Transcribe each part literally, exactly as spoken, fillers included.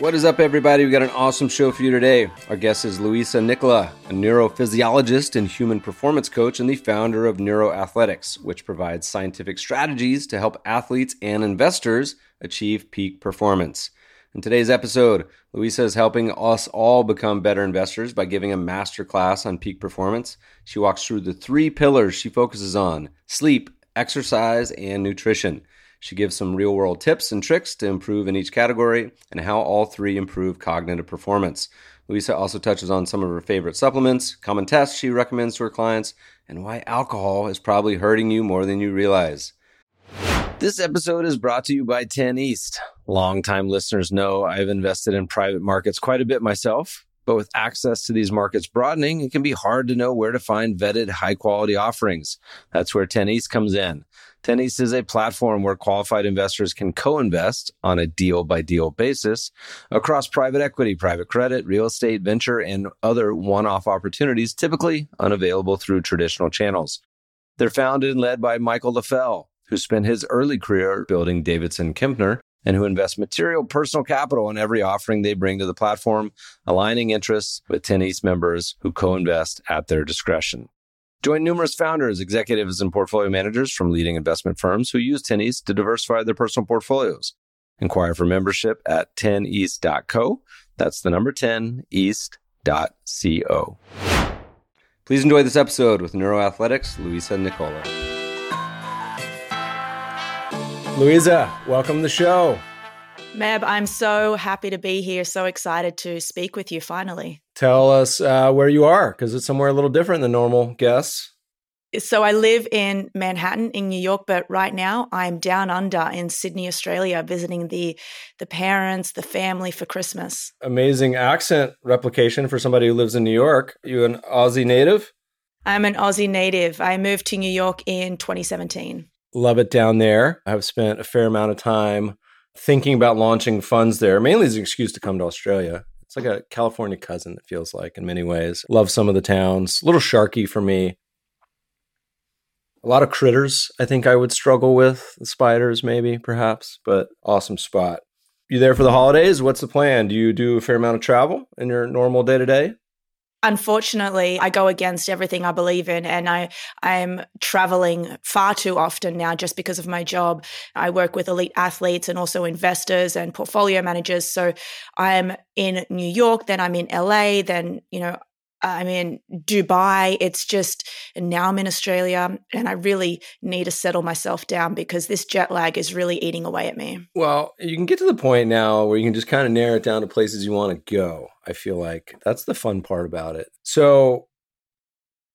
What is up, everybody? We got an awesome show for you today. Our guest is Louisa Nicola, a neurophysiologist and human performance coach and the founder of Neuro Athletics, which provides scientific strategies to help athletes and investors achieve peak performance. In today's episode, Louisa is helping us all become better investors by giving a masterclass on peak performance. She walks through the three pillars she focuses on: sleep, exercise, and nutrition. She gives some real-world tips and tricks to improve in each category and how all three improve cognitive performance. Louisa also touches on some of her favorite supplements, common tests she recommends to her clients, and why alcohol is probably hurting you more than you realize. This episode is brought to you by ten East. Longtime listeners know I've invested in private markets quite a bit myself, but with access to these markets broadening, it can be hard to know where to find vetted, high-quality offerings. That's where ten East comes in. ten East is a platform where qualified investors can co-invest on a deal-by-deal basis across private equity, private credit, real estate, venture, and other one-off opportunities typically unavailable through traditional channels. They're founded and led by Michael LaFell, who spent his early career building Davidson Kempner and who invests material personal capital in every offering they bring to the platform, aligning interests with ten East members who co-invest at their discretion. Join numerous founders, executives, and portfolio managers from leading investment firms who use ten East to diversify their personal portfolios. Inquire for membership at ten east dot co. That's the number ten east dot co. Please enjoy this episode with Neuro Athletics' Louisa Nicola. Louisa, welcome to the show. Meb, I'm so happy to be here, so excited to speak with you finally. Tell us uh, where you are, because it's somewhere a little different than normal guests. So I live in Manhattan in New York, but right now I'm down under in Sydney, Australia, visiting the the parents, the family for Christmas. Amazing accent replication for somebody who lives in New York. Are you an Aussie native? I'm an Aussie native. I moved to New York in twenty seventeen. Love it down there. I've spent a fair amount of time thinking about launching funds there, mainly as an excuse to come to Australia. It's like a California cousin, it feels like, in many ways. Love some of the towns. A little sharky for me. A lot of critters I think I would struggle with. Spiders maybe, perhaps, but awesome spot. You there for the holidays? What's the plan? Do you do a fair amount of travel in your normal day-to-day? Unfortunately, I go against everything I believe in, and I am traveling far too often now just because of my job. I work with elite athletes and also investors and portfolio managers. So I'm in New York, then I'm in L A, then, you know, I'm in Dubai. It's just, and now I'm in Australia, and I really need to settle myself down because this jet lag is really eating away at me. Well, you can get to the point now where you can just kind of narrow it down to places you want to go. I feel like that's the fun part about it. So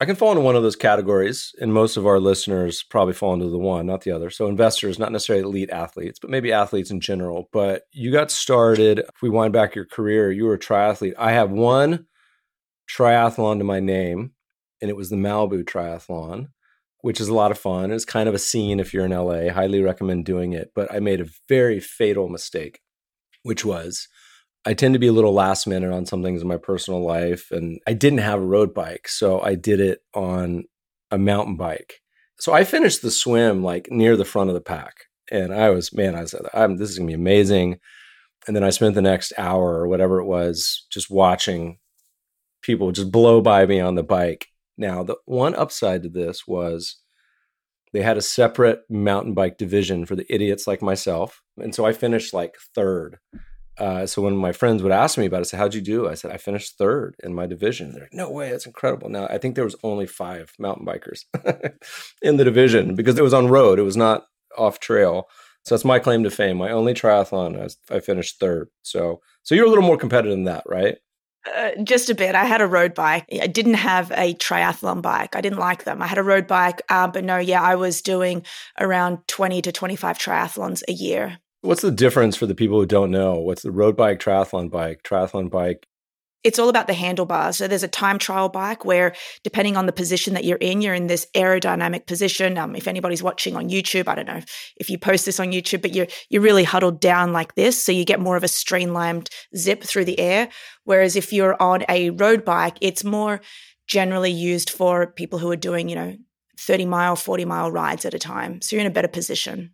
I can fall into one of those categories, and most of our listeners probably fall into the one, not the other. So investors, not necessarily elite athletes, but maybe athletes in general. But you got started, if we wind back your career, you were a triathlete. I have one triathlon to my name, and it was the Malibu triathlon, which is a lot of fun. It's kind of a scene if you're in L A. Highly recommend doing it. But I made a very fatal mistake, which was I tend to be a little last minute on some things in my personal life, and I didn't have a road bike, so I did it on a mountain bike. So I finished the swim like near the front of the pack, and I was, man, I said, I'm, this is gonna be amazing. And then I spent the next hour or whatever it was just watching people just blow by me on the bike. Now, the one upside to this was they had a separate mountain bike division for the idiots like myself. And so I finished like third. Uh, so when my friends would ask me about it, I said, how'd you do? I said, I finished third in my division. They're like, no way, that's incredible. Now, I think there was only five mountain bikers in the division because it was on road. It was not off trail. So that's my claim to fame. My only triathlon, I, was, I finished third. So, so you're a little more competitive than that, right? Uh, just a bit. I had a road bike. I didn't have a triathlon bike. I didn't like them. I had a road bike, uh, but no, yeah, I was doing around twenty to twenty-five triathlons a year. What's the difference for the people who don't know? What's the road bike, triathlon bike, triathlon bike? It's all about the handlebars. So there's a time trial bike where, depending on the position that you're in, you're in this aerodynamic position. Um, if anybody's watching on YouTube, I don't know if you post this on YouTube, but you're you're really huddled down like this, so you get more of a streamlined zip through the air. Whereas if you're on a road bike, it's more generally used for people who are doing, you know, thirty mile, forty mile rides at a time. So you're in a better position.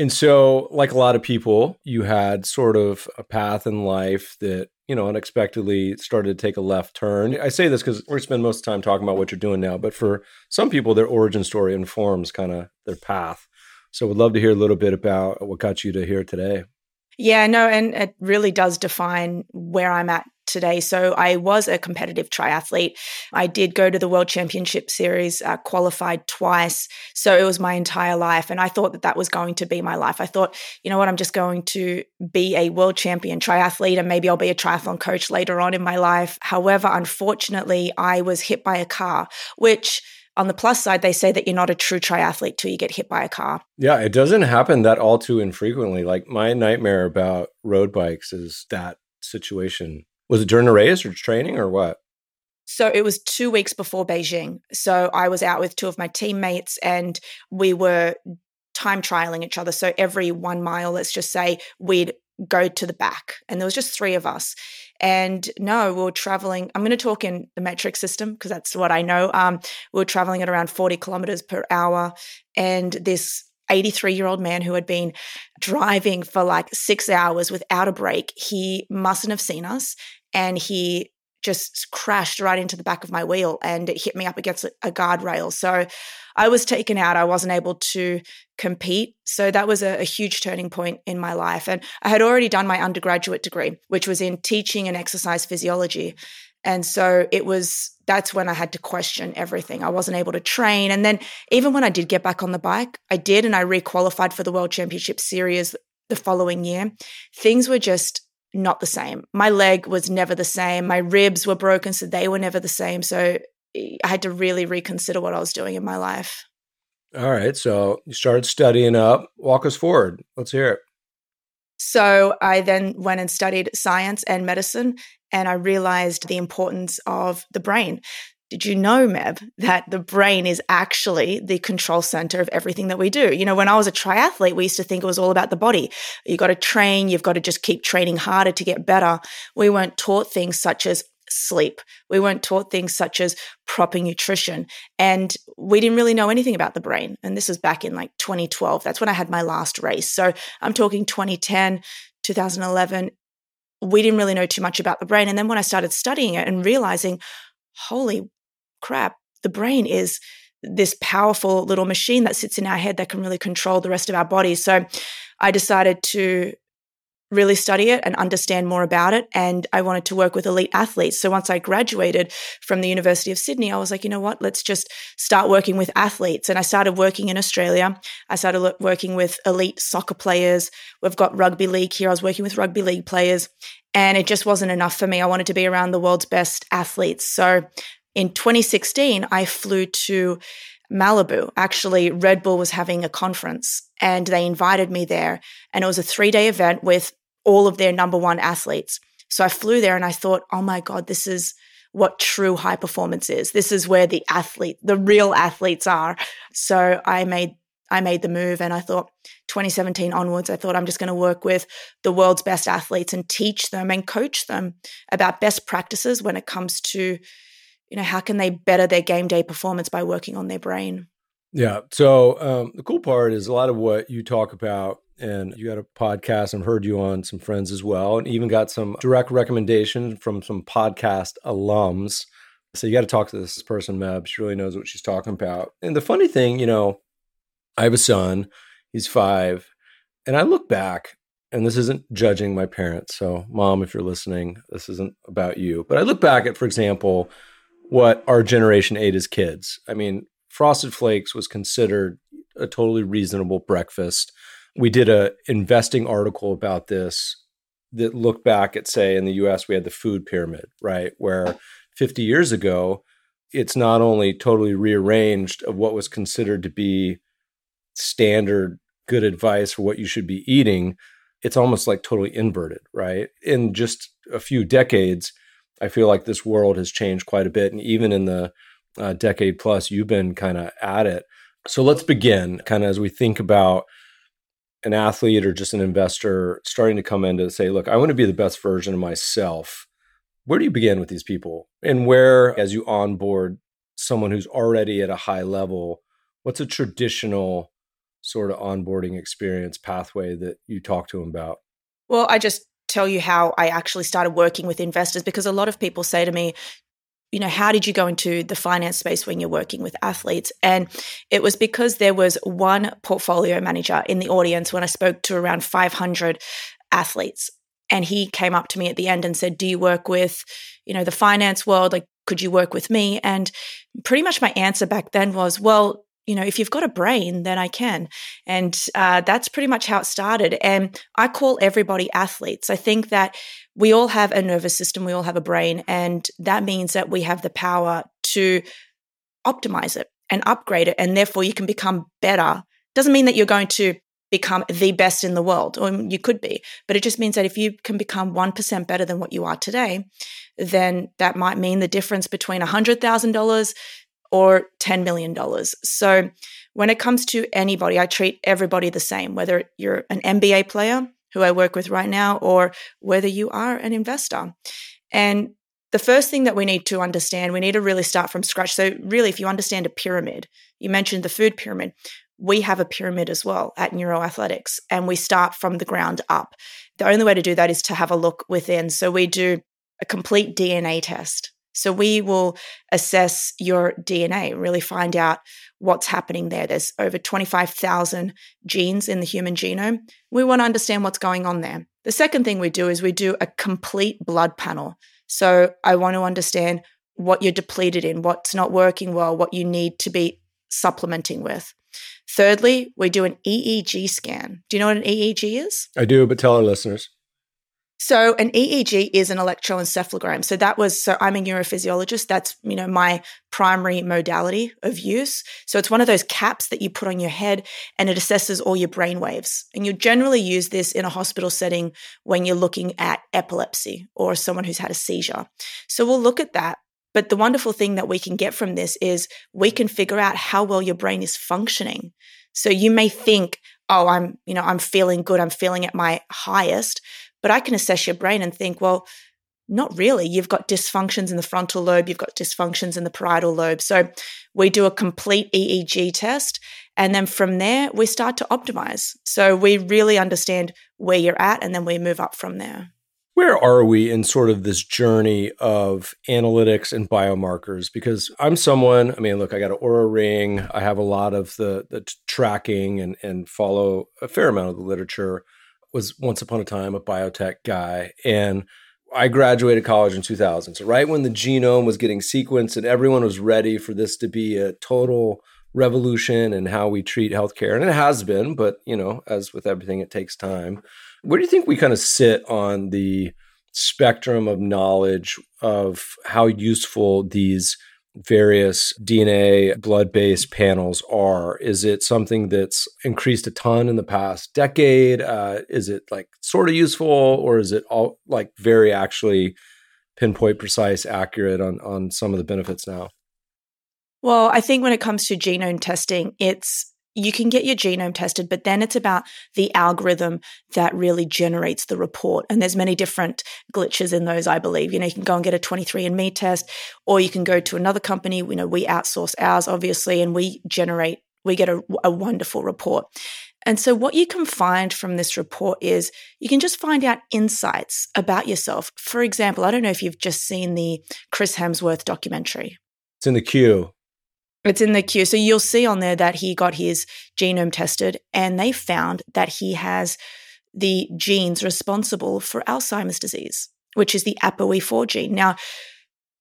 And so, like a lot of people, you had sort of a path in life that, you know, unexpectedly started to take a left turn. I say this because we spend most of the time talking about what you're doing now, but for some people, their origin story informs kind of their path. So we'd love to hear a little bit about what got you to here today. Yeah, no, and it really does define where I'm at today. So I was a competitive triathlete. I did go to the World Championship Series, uh, qualified twice. So it was my entire life. And I thought that that was going to be my life. I thought, you know what, I'm just going to be a world champion triathlete and maybe I'll be a triathlon coach later on in my life. However, unfortunately, I was hit by a car, which on the plus side, they say that you're not a true triathlete till you get hit by a car. Yeah, it doesn't happen that all too infrequently. Like my nightmare about road bikes is that situation. Was it during a race or training or what? So it was two weeks before Beijing. So I was out with two of my teammates and we were time trialing each other. So every one mile, let's just say, we'd go to the back. And there was just three of us. And no, we were traveling. I'm going to talk in the metric system because that's what I know. Um, we were traveling at around forty kilometers per hour. And this eighty-three-year-old man who had been driving for like six hours without a break, he mustn't have seen us. And he just crashed right into the back of my wheel and it hit me up against a guardrail. So I was taken out. I wasn't able to compete. So that was a, a huge turning point in my life. And I had already done my undergraduate degree, which was in teaching and exercise physiology. And so it was, that's when I had to question everything. I wasn't able to train. And then even when I did get back on the bike, I did, and I requalified for the World Championship Series the following year. Things were just not the same. My leg was never the same. My ribs were broken, so they were never the same. So I had to really reconsider what I was doing in my life. All right. So you started studying up. Walk us forward. Let's hear it. So I then went and studied science and medicine, and I realized the importance of the brain. Did you know, Meb, that the brain is actually the control center of everything that we do? You know, when I was a triathlete, we used to think it was all about the body. You got to train, you've got to just keep training harder to get better. We weren't taught things such as sleep. We weren't taught things such as proper nutrition. And we didn't really know anything about the brain. And this was back in like twenty twelve. That's when I had my last race. So I'm talking twenty ten, twenty eleven. We didn't really know too much about the brain. And then when I started studying it and realizing, holy crap, the brain is this powerful little machine that sits in our head that can really control the rest of our body. So I decided to really study it and understand more about it. And I wanted to work with elite athletes. So once I graduated from the University of Sydney, I was like, you know what, let's just start working with athletes. And I started working in Australia. I started working with elite soccer players. We've got rugby league here. I was working with rugby league players and it just wasn't enough for me. I wanted to be around the world's best athletes. So in twenty sixteen, I flew to Malibu. Actually, Red Bull was having a conference and they invited me there. And it was a three-day event with all of their number one athletes. So I flew there and I thought, oh my God, this is what true high performance is. This is where the athlete, the real athletes are. So I made I made the move and I thought twenty seventeen onwards, I thought I'm just going to work with the world's best athletes and teach them and coach them about best practices when it comes to, you know, how can they better their game day performance by working on their brain? Yeah. So um, the cool part is a lot of what you talk about, and you got a podcast and heard you on some friends as well, and even got some direct recommendation from some podcast alums. So you got to talk to this person, Meb. She really knows what she's talking about. And the funny thing, you know, I have a son, he's five, and I look back, and this isn't judging my parents. So mom, if you're listening, this isn't about you. But I look back at, for example, what our generation ate as kids. I mean, Frosted Flakes was considered a totally reasonable breakfast. We did a investing article about this that looked back at, say, in the U S, we had the food pyramid, right? Where fifty years ago, it's not only totally rearranged of what was considered to be standard good advice for what you should be eating, it's almost like totally inverted, right? In just a few decades, I feel like this world has changed quite a bit. And even in the uh, decade plus, you've been kind of at it. So let's begin kind of as we think about an athlete or just an investor starting to come in to say, look, I want to be the best version of myself. Where do you begin with these people? And where, as you onboard someone who's already at a high level, what's a traditional sort of onboarding experience pathway that you talk to them about? Well, I just tell you how I actually started working with investors, because a lot of people say to me, you know, how did you go into the finance space when you're working with athletes? And it was because there was one portfolio manager in the audience when I spoke to around five hundred athletes. And he came up to me at the end and said, do you work with, you know, the finance world? Like, could you work with me? And pretty much my answer back then was, well, you know, if you've got a brain, then I can. And uh, that's pretty much how it started. And I call everybody athletes. I think that we all have a nervous system, we all have a brain, and that means that we have the power to optimize it and upgrade it, and therefore you can become better. Doesn't mean that you're going to become the best in the world, or you could be, but it just means that if you can become one percent better than what you are today, then that might mean the difference between one hundred thousand dollars or ten million dollars. So when it comes to anybody, I treat everybody the same, whether you're an N B A player, who I work with right now, or whether you are an investor. And the first thing that we need to understand, we need to really start from scratch. So really, if you understand a pyramid, you mentioned the food pyramid, we have a pyramid as well at Neuro Athletics, and we start from the ground up. The only way to do that is to have a look within. So we do a complete D N A test. So we will assess your D N A, really find out what's happening there. There's over twenty-five thousand genes in the human genome. We want to understand what's going on there. The second thing we do is we do a complete blood panel. So I want to understand what you're depleted in, what's not working well, what you need to be supplementing with. Thirdly, we do an E E G scan. Do you know what an E E G is? I do, but tell our listeners. So an E E G is an electroencephalogram. So that was, so I'm a neurophysiologist. That's, you know, my primary modality of use. So it's one of those caps that you put on your head and it assesses all your brain waves. And you generally use this in a hospital setting when you're looking at epilepsy or someone who's had a seizure. So we'll look at that. But the wonderful thing that we can get from this is we can figure out how well your brain is functioning. So you may think, oh, I'm, you know, I'm feeling good. I'm feeling at my highest. But I can assess your brain and think, well, not really. You've got dysfunctions in the frontal lobe. You've got dysfunctions in the parietal lobe. So we do a complete E E G test. And then from there, we start to optimize. So we really understand where you're at, and then we move up from there. Where are we in sort of this journey of analytics and biomarkers? Because I'm someone, I mean, look, I got an Oura ring. I have a lot of the, the t- tracking and, and follow a fair amount of the literature. Was once upon a time a biotech guy, and I graduated college in two thousand. So right when the genome was getting sequenced and everyone was ready for this to be a total revolution in how we treat healthcare, and it has been, but you know, as with everything, it takes time. Where do you think we kind of sit on the spectrum of knowledge of how useful these various D N A blood-based panels are? Is it something that's increased a ton in the past decade? Uh, is it like sort of useful, or is it all like very actually pinpoint, precise, accurate on, on some of the benefits now? Well, I think when it comes to genome testing, it's you can get your genome tested, but then it's about the algorithm that really generates the report. And there's many different glitches in those, I believe. You know, you can go and get a twenty-three and me test, or you can go to another company. You know, we outsource ours, obviously, and we generate, we get a, a wonderful report. And so what you can find from this report is you can just find out insights about yourself. For example, I don't know if you've just seen the Chris Hemsworth documentary. It's in the queue. It's in the queue. So you'll see on there that he got his genome tested, and they found that he has the genes responsible for Alzheimer's disease, which is the A P O E four gene. Now,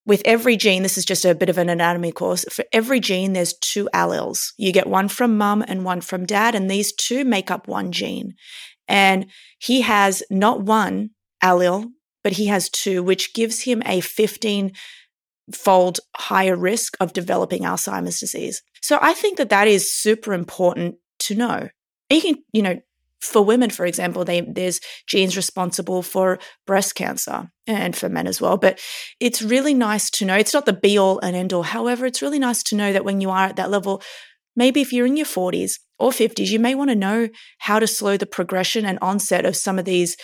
with every gene, this is just a bit of an anatomy course. For every gene, there's two alleles. You get one from mum and one from dad, and these two make up one gene. And he has not one allele, but he has two, which gives him a fifteen-fold higher risk of developing Alzheimer's disease. So I think that that is super important to know. You can, you know, For women, for example, they, there's genes responsible for breast cancer, and for men as well. But it's really nice to know. It's not the be-all and end-all. However, it's really nice to know that when you are at that level, maybe if you're in your forties or fifties, you may want to know how to slow the progression and onset of some of these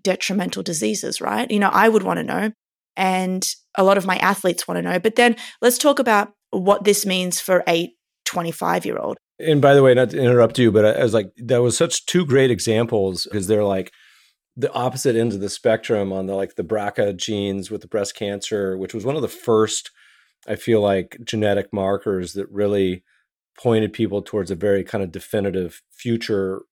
detrimental diseases, right? You know, I would want to know, and a lot of my athletes want to know. But then let's talk about what this means for a twenty-five-year-old. And by the way, not to interrupt you, but I was like, that was such two great examples, because they're like the opposite ends of the spectrum on the like the B R C A genes with the breast cancer, which was one of the first, I feel like, genetic markers that really pointed people towards a very kind of definitive future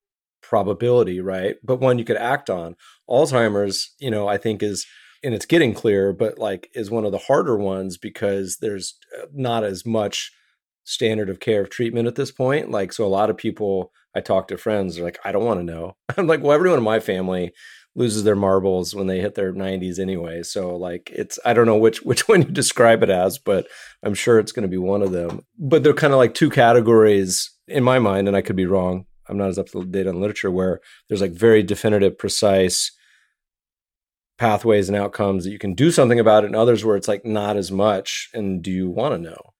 probability, right? But one you could act on. Alzheimer's, you know, I think is, and it's getting clear, but like is one of the harder ones because there's not as much standard of care of treatment at this point. Like, so a lot of people I talk to friends are like, I don't want to know. I'm like, well, everyone in my family loses their marbles when they hit their nineties anyway. So like, it's, I don't know which, which one you describe it as, but I'm sure it's going to be one of them. But they're kind of like two categories in my mind, and I could be wrong. I'm not as up to date on literature, where there's like very definitive, precise pathways and outcomes that you can do something about it, and others where it's like not as much. And do you want to know?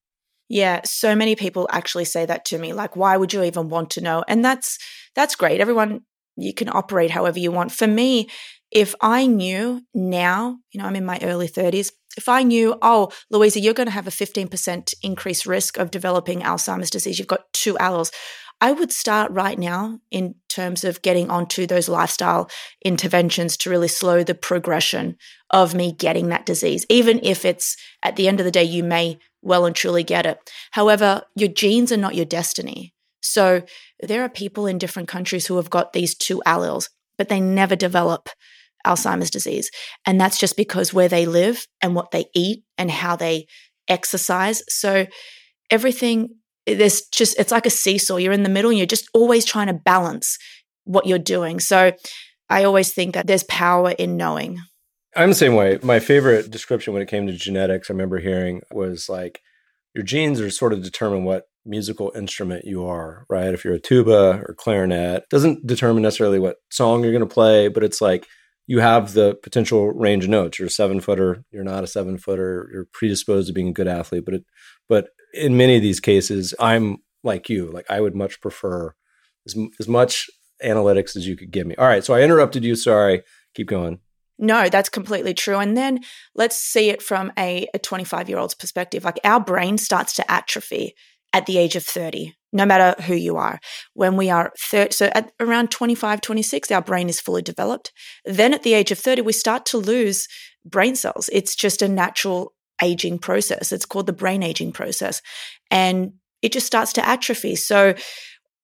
Yeah, so many people actually say that to me, like, why would you even want to know? And that's that's great. Everyone, you can operate however you want. For me, if I knew now, you know, I'm in my early thirties, if I knew, oh, Louisa, you're going to have a fifteen percent increased risk of developing Alzheimer's disease, you've got two alleles, I would start right now in terms of getting onto those lifestyle interventions to really slow the progression of me getting that disease, even if it's at the end of the day, you may well and truly get it. However, your genes are not your destiny. So there are people in different countries who have got these two alleles, but they never develop Alzheimer's disease. And that's just because where they live and what they eat and how they exercise. So everything, there's just, it's like a seesaw. You're in the middle and you're just always trying to balance what you're doing. So I always think that there's power in knowing. I'm the same way. My favorite description when it came to genetics, I remember hearing, was like, your genes are sort of determine what musical instrument you are, right? If you're a tuba or clarinet, doesn't determine necessarily what song you're going to play, but it's like you have the potential range of notes. You're a seven footer. You're not a seven footer. You're predisposed to being a good athlete. But it, but in many of these cases, I'm like you. Like I would much prefer as, as much analytics as you could give me. All right. So I interrupted you. Sorry. Keep going. No, that's completely true. And then let's see it from a twenty-five-year-old's perspective. Like our brain starts to atrophy at the age of thirty, no matter who you are. When we are thirty, so at around twenty-five, twenty-six, our brain is fully developed. Then at the age of thirty, we start to lose brain cells. It's just a natural aging process. It's called the brain aging process. And it just starts to atrophy. So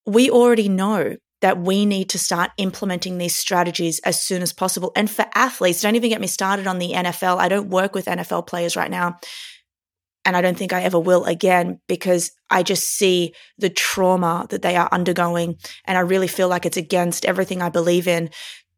we already know that we need to start implementing these strategies as soon as possible. And for athletes, don't even get me started on the N F L. I don't work with N F L players right now, and I don't think I ever will again, because I just see the trauma that they are undergoing, and I really feel like it's against everything I believe in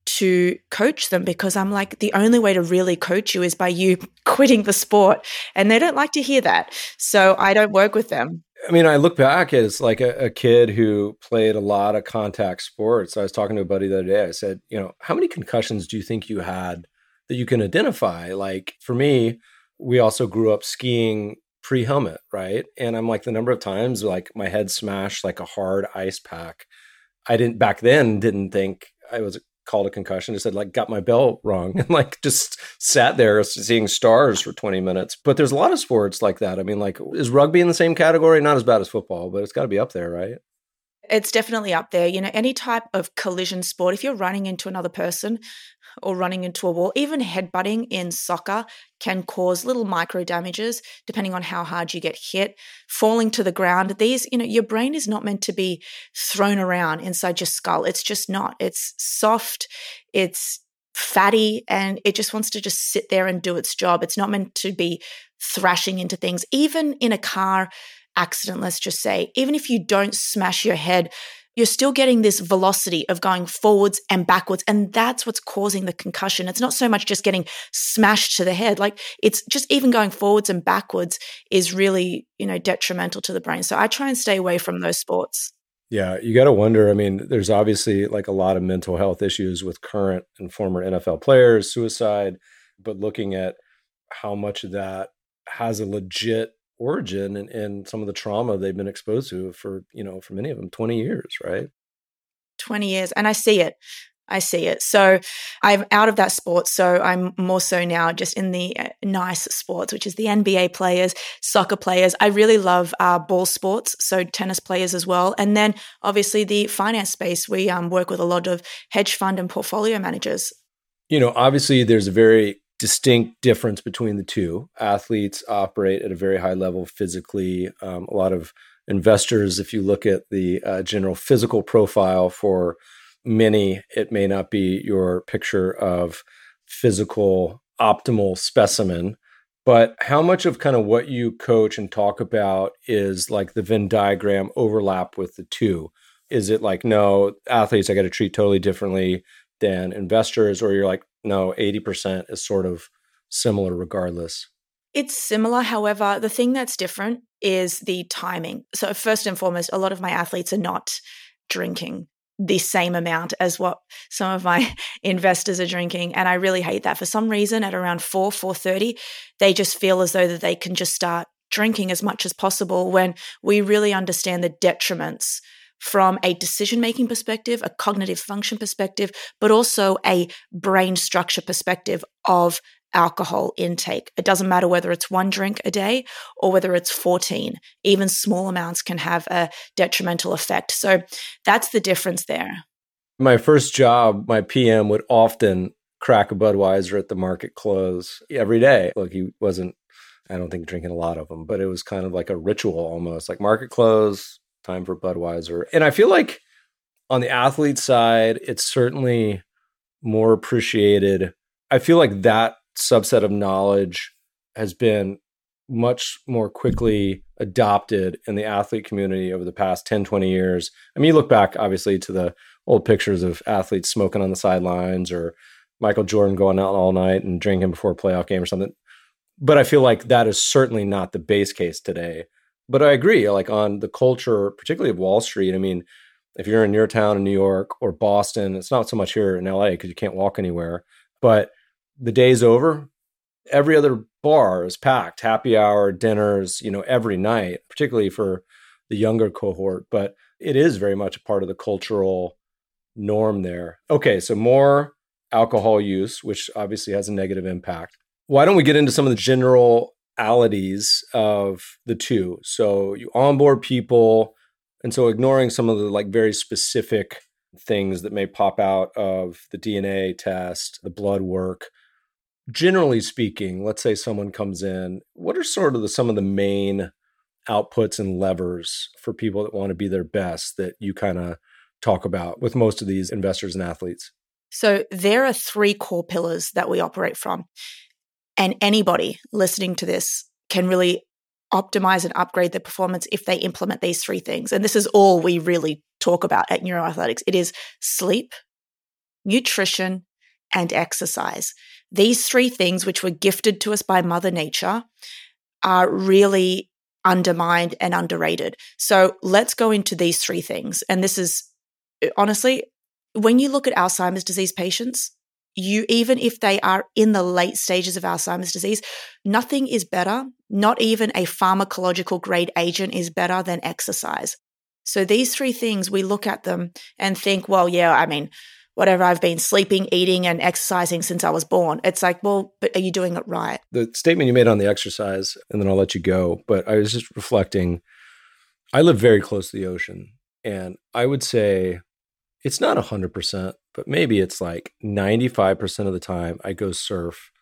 to coach them, because I'm like, the only way to really coach you is by you quitting the sport, and they don't like to hear that. So I don't work with them. I mean, I look back as like a, a kid who played a lot of contact sports. I was talking to a buddy the other day. I said, you know, how many concussions do you think you had that you can identify? Like for me, we also grew up skiing pre-helmet, right? And I'm like, the number of times like my head smashed like a hard ice pack. I didn't back then didn't think I was called a concussion. I said like got my bell rung and like just sat there seeing stars for twenty minutes. But there's a lot of sports like that. I mean, like, is rugby in the same category? Not as bad as football, but it's got to be up there, right? It's definitely up there. You know, any type of collision sport, if you're running into another person or running into a wall, even headbutting in soccer can cause little micro damages depending on how hard you get hit. Falling to the ground, these, you know, your brain is not meant to be thrown around inside your skull. It's just not. It's soft, it's fatty, and it just wants to just sit there and do its job. It's not meant to be thrashing into things. Even in a car accident, let's just say, even if you don't smash your head, you're still getting this velocity of going forwards and backwards. And that's what's causing the concussion. It's not so much just getting smashed to the head. Like it's just even going forwards and backwards is really, you know, detrimental to the brain. So I try and stay away from those sports. Yeah, you got to wonder. I mean, there's obviously like a lot of mental health issues with current and former N F L players, suicide, but looking at how much of that has a legit origin and, and some of the trauma they've been exposed to for, you know, for many of them, twenty years, right? twenty years. And I see it. I see it. So I'm out of that sport. So I'm more so now just in the nice sports, which is the N B A players, soccer players. I really love uh, ball sports, so tennis players as well. And then obviously the finance space, we um, work with a lot of hedge fund and portfolio managers. You know, obviously there's a very distinct difference between the two. Athletes operate at a very high level physically. Um, a lot of investors, if you look at the uh, general physical profile for many, it may not be your picture of physical optimal specimen, but how much of kind of what you coach and talk about is like the Venn diagram overlap with the two? Is it like, no, athletes I got to treat totally differently than investors, or you're like, no, eighty percent is sort of similar regardless? It's similar. However, the thing that's different is the timing. So first and foremost, a lot of my athletes are not drinking the same amount as what some of my investors are drinking. And I really hate that. For some reason, at around four, four thirty, they just feel as though that they can just start drinking as much as possible, when we really understand the detriments from a decision-making perspective, a cognitive function perspective, but also a brain structure perspective of alcohol intake. It doesn't matter whether it's one drink a day or whether it's fourteen. Even small amounts can have a detrimental effect. So that's the difference there. My first job, my P M would often crack a Budweiser at the market close every day. Look, he wasn't, I don't think, drinking a lot of them, but it was kind of like a ritual almost, like market close, time for Budweiser. And I feel like on the athlete side, it's certainly more appreciated. I feel like that subset of knowledge has been much more quickly adopted in the athlete community over the past ten, twenty years. I mean, you look back, obviously, to the old pictures of athletes smoking on the sidelines or Michael Jordan going out all night and drinking before a playoff game or something. But I feel like that is certainly not the base case today. But I agree, like on the culture, particularly of Wall Street. I mean, if you're in your town in New York or Boston, it's not so much here in L A because you can't walk anywhere, but the day's over. Every other bar is packed, happy hour, dinners, you know, every night, particularly for the younger cohort. But it is very much a part of the cultural norm there. Okay, so more alcohol use, which obviously has a negative impact. Why don't we get into some of the generalities of the two? So you onboard people, and so ignoring some of the like very specific things that may pop out of the D N A test, the blood work. Generally speaking, let's say someone comes in, what are sort of the, some of the main outputs and levers for people that want to be their best that you kind of talk about with most of these investors and athletes? So there are three core pillars that we operate from. And anybody listening to this can really optimize and upgrade their performance if they implement these three things. And this is all we really talk about at Neuro Athletics. It is sleep, nutrition, and exercise. These three things, which were gifted to us by Mother Nature, are really undermined and underrated. So let's go into these three things. And this is, honestly, when you look at Alzheimer's disease patients, you, even if they are in the late stages of Alzheimer's disease, nothing is better. Not even a pharmacological grade agent is better than exercise. So these three things, we look at them and think, well, yeah, I mean, whatever, I've been sleeping, eating, and exercising since I was born. It's like, well, but are you doing it right? The statement you made on the exercise, and then I'll let you go, but I was just reflecting, I live very close to the ocean, and I would say it's not one hundred percent, but maybe it's like ninety-five percent of the time I go surf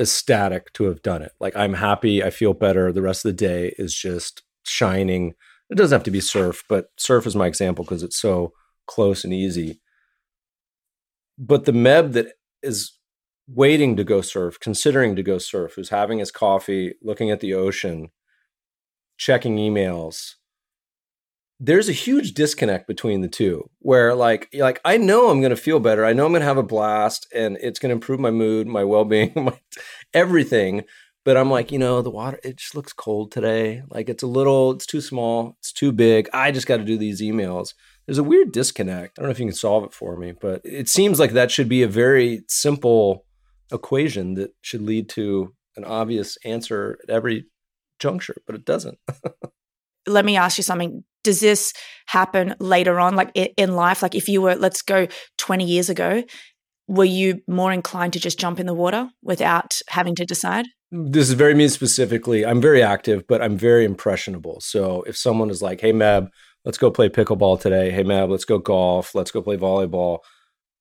ecstatic to have done it. Like I'm happy, I feel better. The rest of the day is just shining. It doesn't have to be surf, but surf is my example because it's so close and easy. But the Meb that is waiting to go surf, considering to go surf, who's having his coffee, looking at the ocean, checking emails, there's a huge disconnect between the two where like, like I know I'm going to feel better. I know I'm going to have a blast and it's going to improve my mood, my well-being, my, everything. But I'm like, you know, the water, it just looks cold today. Like it's a little, it's too small, it's too big. I just got to do these emails. There's a weird disconnect. I don't know if you can solve it for me, but it seems like that should be a very simple equation that should lead to an obvious answer at every juncture, but it doesn't. Let me ask you something. Does this happen later on, like in life? Like if you were, let's go twenty years ago, were you more inclined to just jump in the water without having to decide? This is very me specifically. I'm very active, but I'm very impressionable. So if someone is like, hey, Meb, let's go play pickleball today. Hey, Meb, let's go golf. Let's go play volleyball.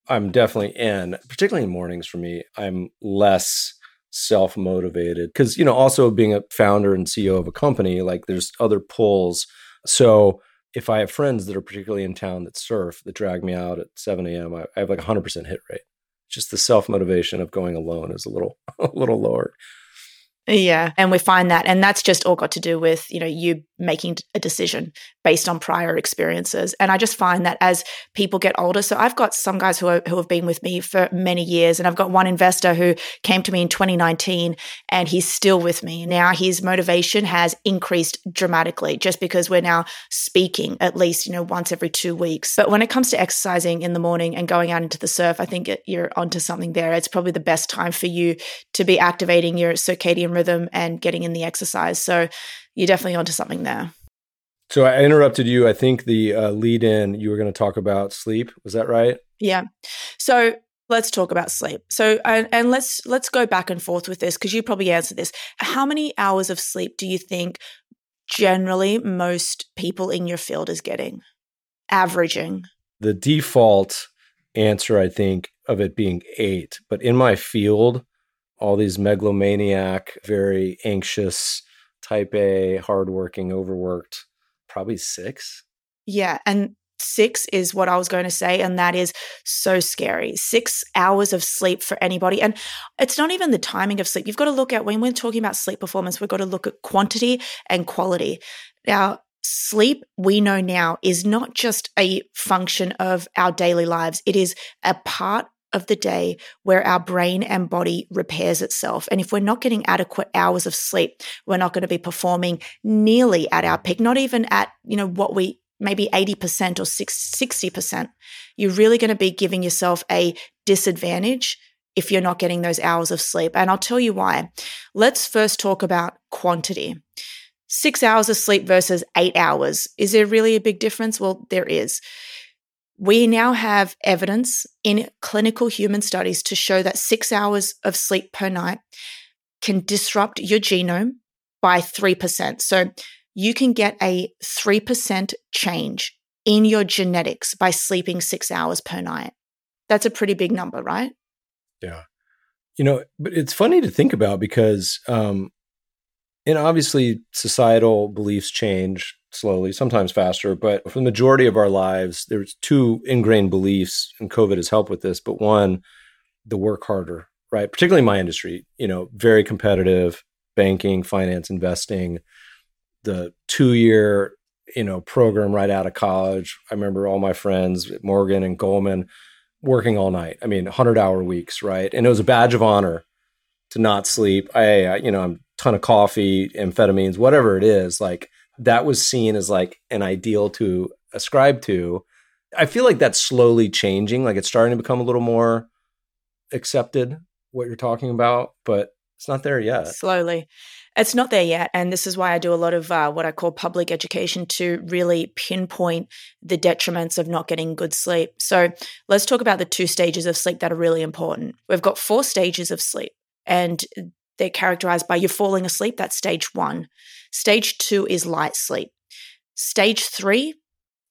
I'm definitely in, particularly in mornings for me, I'm less self-motivated because, you know, also being a founder and C E O of a company, like there's other pulls. So if I have friends that are particularly in town that surf, that drag me out at seven a.m., I, I have like one hundred percent hit rate. Just the self-motivation of going alone is a little, a little lower. Yeah. And we find that, and that's just all got to do with, you know, you making a decision based on prior experiences. And I just find that as people get older, so I've got some guys who are, who have been with me for many years, and I've got one investor who came to me in twenty nineteen and he's still with me. Now his motivation has increased dramatically just because we're now speaking at least, you know, once every two weeks. But when it comes to exercising in the morning and going out into the surf, I think you're onto something there. It's probably the best time for you to be activating your circadian rhythm and getting in the exercise. So you're definitely onto something there. So I interrupted you. I think the uh, lead in, you were going to talk about sleep. Was that right? Yeah. So let's talk about sleep. So, and, and let's, let's go back and forth with this because you probably answered this. How many hours of sleep do you think generally most people in your field is getting? Averaging? The default answer, I think, of it being eight, but in my field, all these megalomaniac, very anxious, type A, hardworking, overworked, probably six. Yeah. And six is what I was going to say. And that is so scary. Six hours of sleep for anybody. And it's not even the timing of sleep. You've got to look at, when we're talking about sleep performance, we've got to look at quantity and quality. Now, sleep, we know now, is not just a function of our daily lives. It is a part of the day where our brain and body repairs itself. And if we're not getting adequate hours of sleep, we're not going to be performing nearly at our peak, not even at, you know, what we, maybe eighty percent or sixty percent. You're really going to be giving yourself a disadvantage if you're not getting those hours of sleep. And I'll tell you why. Let's first talk about quantity. Six hours of sleep versus eight hours. Is there really a big difference? Well, there is. We now have evidence in clinical human studies to show that six hours of sleep per night can disrupt your genome by three percent. So you can get a three percent change in your genetics by sleeping six hours per night. That's a pretty big number, right? Yeah. You know, but it's funny to think about because, um, and obviously societal beliefs change slowly, sometimes faster, but for the majority of our lives, there's two ingrained beliefs, and COVID has helped with this, but one, the work harder, right? Particularly in my industry, you know, very competitive, banking, finance, investing, the two-year, you know, program right out of college. I remember all my friends at Morgan and Goldman working all night. I mean, one hundred hour weeks, right? And it was a badge of honor to not sleep. I, I you know, I'm a ton of coffee, amphetamines, whatever it is, like, that was seen as like an ideal to ascribe to. I feel like that's slowly changing. Like it's starting to become a little more accepted, what you're talking about, but it's not there yet. Slowly. It's not there yet. And this is why I do a lot of uh, what I call public education to really pinpoint the detriments of not getting good sleep. So let's talk about the two stages of sleep that are really important. We've got four stages of sleep, and they're characterized by you falling asleep. That's stage one. Stage two is light sleep. Stage three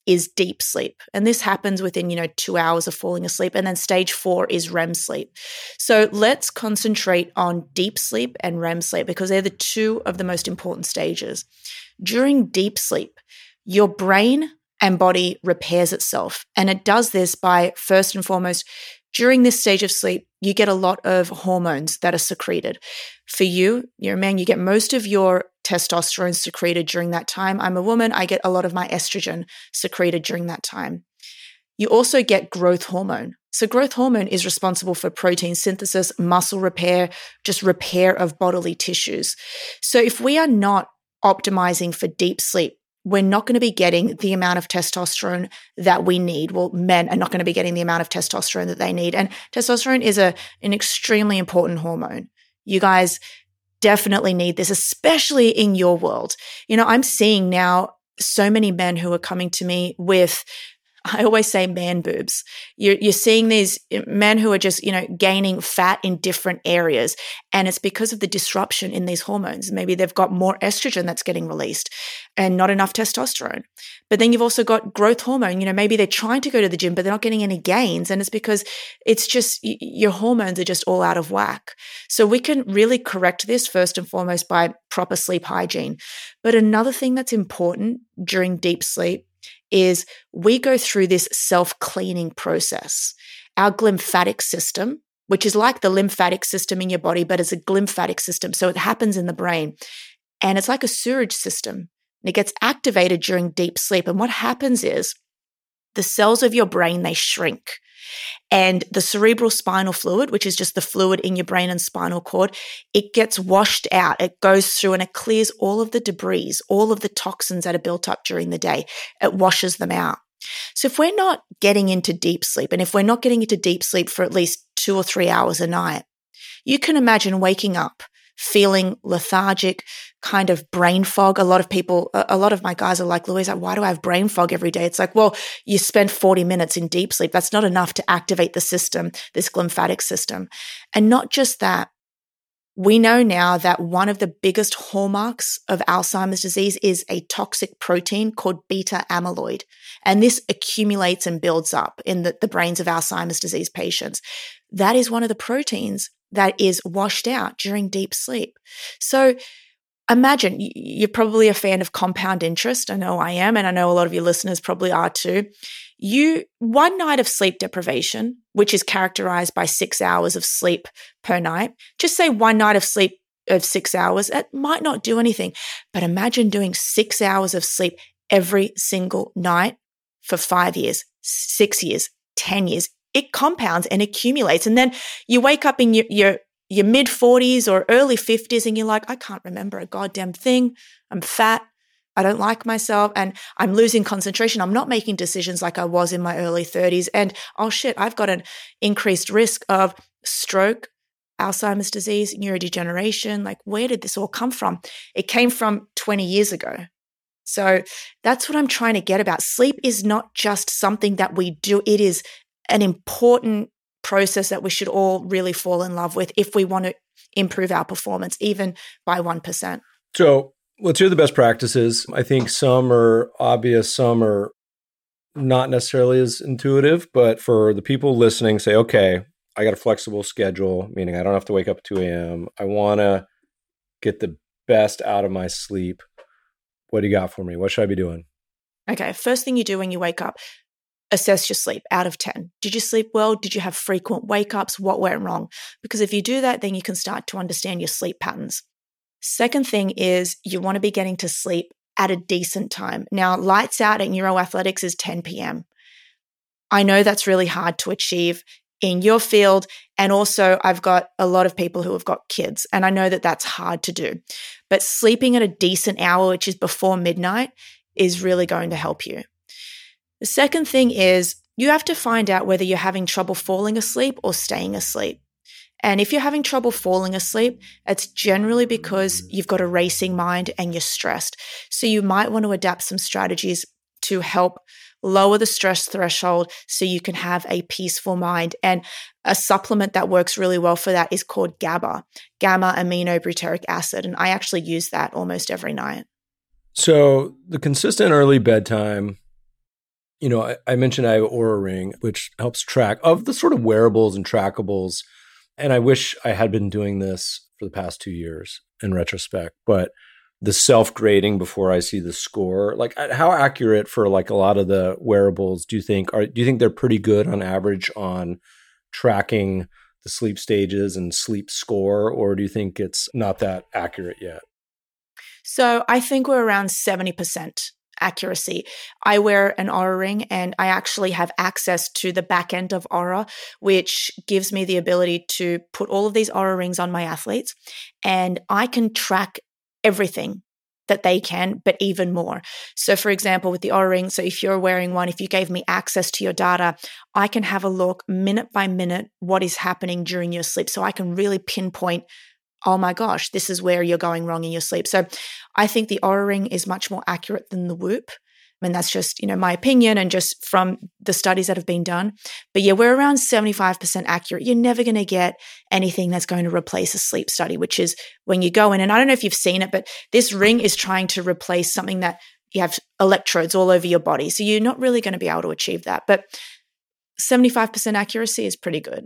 is deep sleep. And this happens within, you know, two hours of falling asleep. And then stage four is REM sleep. So let's concentrate on deep sleep and REM sleep because they're the two of the most important stages. During deep sleep, your brain and body repairs itself. And it does this by, first and foremost, during this stage of sleep, you get a lot of hormones that are secreted. For you, you're a man, you get most of your testosterone secreted during that time. I'm a woman, I get a lot of my estrogen secreted during that time. You also get growth hormone So growth hormone is responsible for protein synthesis, muscle repair, just repair of bodily tissues. So if we are not optimizing for deep sleep, we're not going to be getting the amount of testosterone that we need. Well, men are not going to be getting the amount of testosterone that they need. And testosterone is a, an extremely important hormone. You guys definitely need this, especially in your world. You know, I'm seeing now so many men who are coming to me with, I always say man boobs. You're, you're seeing these men who are just, you know, gaining fat in different areas. And it's because of the disruption in these hormones. Maybe they've got more estrogen that's getting released and not enough testosterone. But then you've also got growth hormone. You know, maybe they're trying to go to the gym, but they're not getting any gains. And it's because it's just, your hormones are just all out of whack. So we can really correct this first and foremost by proper sleep hygiene. But another thing that's important during deep sleep is we go through this self-cleaning process. Our glymphatic system, which is like the lymphatic system in your body, but it's a glymphatic system, so it happens in the brain. And it's like a sewage system, and it gets activated during deep sleep. And what happens is the cells of your brain, they shrink. And the cerebral spinal fluid, which is just the fluid in your brain and spinal cord, it gets washed out. It goes through and it clears all of the debris, all of the toxins that are built up during the day. It washes them out. So if we're not getting into deep sleep, and if we're not getting into deep sleep for at least two or three hours a night, you can imagine waking up feeling lethargic, kind of brain fog. A lot of people, a lot of my guys are like, Louisa, why do I have brain fog every day? It's like, well, you spend forty minutes in deep sleep. That's not enough to activate the system, this glymphatic system. And not just that, we know now that one of the biggest hallmarks of Alzheimer's disease is a toxic protein called beta amyloid. And this accumulates and builds up in the, the brains of Alzheimer's disease patients. That is one of the proteins that is washed out during deep sleep. So imagine, you're probably a fan of compound interest. I know I am, and I know a lot of your listeners probably are too. You, one night of sleep deprivation, which is characterized by six hours of sleep per night, just say one night of sleep of six hours, it might not do anything. But imagine doing six hours of sleep every single night for five years, six years, ten years. It compounds and accumulates. And then you wake up in your, your, your mid forties or early fifties and you're like, I can't remember a goddamn thing. I'm fat. I don't like myself. And I'm losing concentration. I'm not making decisions like I was in my early thirties. And oh shit, I've got an increased risk of stroke, Alzheimer's disease, neurodegeneration. Like, where did this all come from? It came from twenty years ago. So that's what I'm trying to get about. Sleep is not just something that we do. It is an important process that we should all really fall in love with if we want to improve our performance, even by one percent. So let's hear the best practices. I think some are obvious, some are not necessarily as intuitive, but for the people listening, say, okay, I got a flexible schedule, meaning I don't have to wake up at two a.m. I want to get the best out of my sleep. What do you got for me? What should I be doing? Okay, first thing you do when you wake up, assess your sleep out of ten. Did you sleep well? Did you have frequent wake-ups? What went wrong? Because if you do that, then you can start to understand your sleep patterns. Second thing is you want to be getting to sleep at a decent time. Now, lights out at Neuro Athletics is ten p.m. I know that's really hard to achieve in your field. And also I've got a lot of people who have got kids, and I know that that's hard to do. But sleeping at a decent hour, which is before midnight, is really going to help you. The second thing is you have to find out whether you're having trouble falling asleep or staying asleep. And if you're having trouble falling asleep, it's generally because you've got a racing mind and you're stressed. So you might want to adapt some strategies to help lower the stress threshold so you can have a peaceful mind. And a supplement that works really well for that is called GABA, gamma-aminobutyric acid. And I actually use that almost every night. So the consistent early bedtime. You know, I, I mentioned I have an Oura ring, which helps track of the sort of wearables and trackables. And I wish I had been doing this for the past two years in retrospect, but the self-grading before I see the score, like how accurate for like a lot of the wearables do you think are, do you think they're pretty good on average on tracking the sleep stages and sleep score, or do you think it's not that accurate yet? So I think we're around seventy percent. accuracy. I wear an Oura ring and I actually have access to the back end of Oura, which gives me the ability to put all of these Oura rings on my athletes, and I can track everything that they can, but even more. So for example, with the Oura ring, so if you're wearing one, if you gave me access to your data, I can have a look minute by minute what is happening during your sleep. So I can really pinpoint, oh my gosh, this is where you're going wrong in your sleep. So I think the Oura ring is much more accurate than the Whoop. And that's just, you know, my opinion and just from the studies that have been done. But yeah, we're around seventy-five percent accurate. You're never going to get anything that's going to replace a sleep study, which is when you go in, and I don't know if you've seen it, but this ring is trying to replace something that you have electrodes all over your body. So you're not really going to be able to achieve that. But seventy-five percent accuracy is pretty good.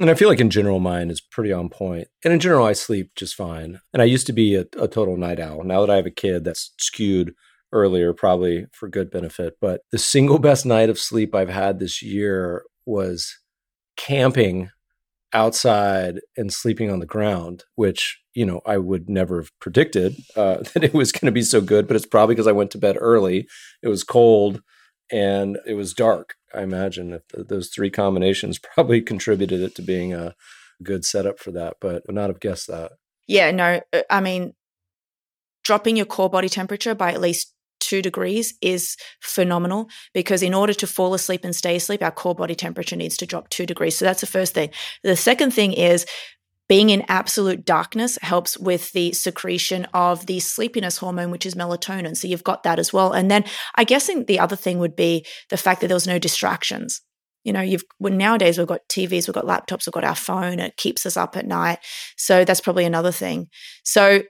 And I feel like in general, mine is pretty on point. And in general, I sleep just fine. And I used to be a, a total night owl. Now that I have a kid, that's skewed earlier, probably for good benefit. But the single best night of sleep I've had this year was camping outside and sleeping on the ground, which, you know, I would never have predicted uh, that it was going to be so good, but it's probably because I went to bed early. It was cold and it was dark. I imagine that th- those three combinations probably contributed it to being a good setup for that, but would not have guessed that. Yeah, no, I mean, dropping your core body temperature by at least two degrees is phenomenal, because in order to fall asleep and stay asleep, our core body temperature needs to drop two degrees. So that's the first thing. The second thing is being in absolute darkness helps with the secretion of the sleepiness hormone, which is melatonin. So you've got that as well. And then I guess the other thing would be the fact that there was no distractions. You know, you've well, nowadays we've got T Vs, we've got laptops, we've got our phone. It keeps us up at night. So that's probably another thing. So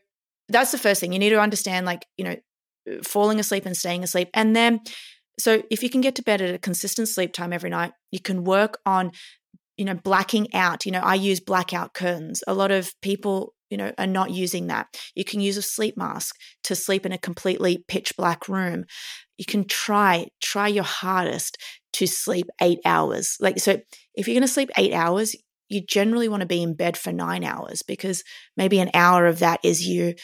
that's the first thing. You need to understand, like, you know, falling asleep and staying asleep. And then, so if you can get to bed at a consistent sleep time every night, you can work on, you know, blacking out. You know, I use blackout curtains. A lot of people, you know, are not using that. You can use a sleep mask to sleep in a completely pitch black room. You can try, try your hardest to sleep eight hours. Like, so if you're going to sleep eight hours, you generally want to be in bed for nine hours because maybe an hour of that is you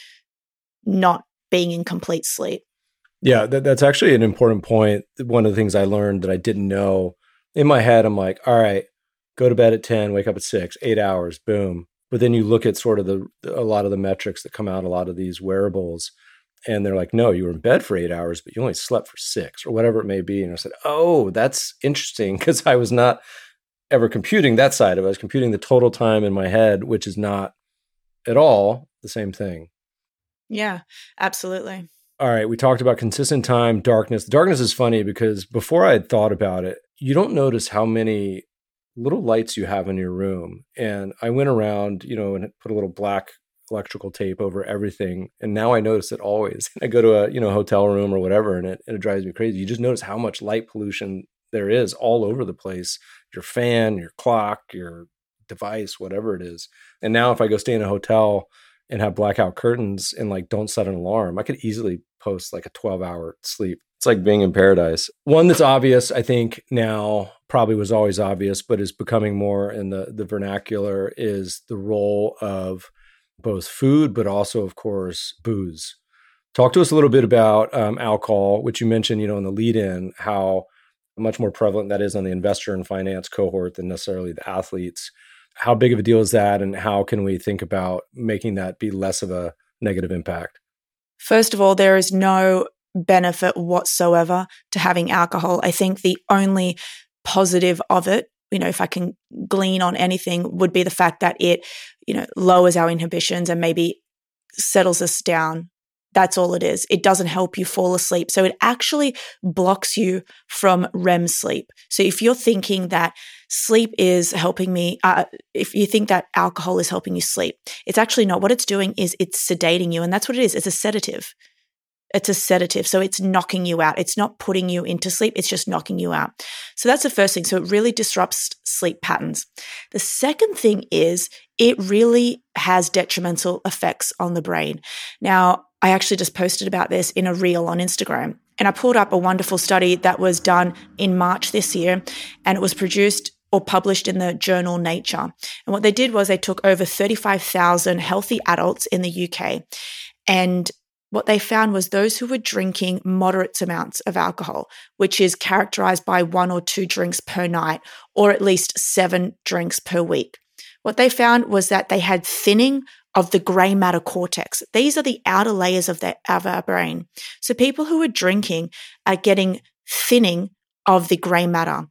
not being in complete sleep. Yeah, that, that's actually an important point. One of the things I learned that I didn't know, in my head, I'm like, all right, go to bed at ten, wake up at six, eight hours, boom. But then you look at sort of the a lot of the metrics that come out, a lot of these wearables, and they're like, no, you were in bed for eight hours, but you only slept for six or whatever it may be. And I said, oh, that's interesting, because I was not ever computing that side of it. I was computing the total time in my head, which is not at all the same thing. Yeah, absolutely. All right. We talked about consistent time, darkness. Darkness is funny because before I had thought about it, you don't notice how many little lights you have in your room. And I went around, you know, and put a little black electrical tape over everything. And now I notice it always. I go to a, you know, hotel room or whatever, and it, and it drives me crazy. You just notice how much light pollution there is all over the place. Your fan, your clock, your device, whatever it is. And now if I go stay in a hotel and have blackout curtains and like don't set an alarm, I could easily post like a twelve hour sleep. It's like being in paradise. One that's obvious, I think now probably was always obvious, but is becoming more in the, the vernacular, is the role of both food, but also, of course, booze. Talk to us a little bit about um, alcohol, which you mentioned, you know, in the lead-in, how much more prevalent that is on the investor and finance cohort than necessarily the athletes. How big of a deal is that, and how can we think about making that be less of a negative impact? First of all, there is no benefit whatsoever to having alcohol. I think the only positive of it, you know, if I can glean on anything, would be the fact that it, you know, lowers our inhibitions and maybe settles us down. That's all it is. It doesn't help you fall asleep. So it actually blocks you from REM sleep. So if you're thinking that sleep is helping me, uh, if you think that alcohol is helping you sleep, it's actually not. What it's doing is it's sedating you. And that's what it is. It's a sedative. It's a sedative. So it's knocking you out. It's not putting you into sleep. It's just knocking you out. So that's the first thing. So it really disrupts sleep patterns. The second thing is it really has detrimental effects on the brain. Now, I actually just posted about this in a reel on Instagram, and I pulled up a wonderful study that was done in March this year, and it was produced or published in the journal Nature. And what they did was they took over thirty-five thousand healthy adults in the U K, and what they found was those who were drinking moderate amounts of alcohol, which is characterized by one or two drinks per night, or at least seven drinks per week. What they found was that they had thinning of the gray matter cortex. These are the outer layers of, their, of our brain. So people who are drinking are getting thinning of the gray matter,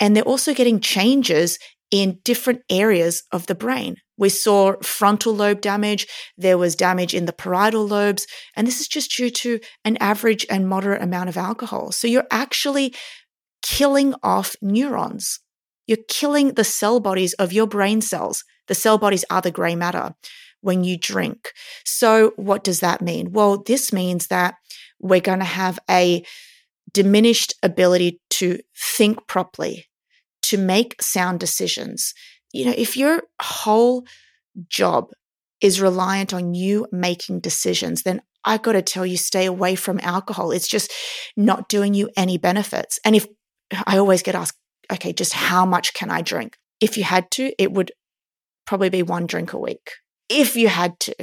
and they're also getting changes in different areas of the brain. We saw frontal lobe damage, there was damage in the parietal lobes, and this is just due to an average and moderate amount of alcohol. So you're actually killing off neurons. You're killing the cell bodies of your brain cells. The cell bodies are the gray matter when you drink. So what does that mean? Well, this means that we're going to have a diminished ability to think properly, to make sound decisions. You know, if your whole job is reliant on you making decisions, then I got to tell you, stay away from alcohol. It's just not doing you any benefits. And if I always get asked, okay, just how much can I drink? If you had to, it would probably be one drink a week. If you had to.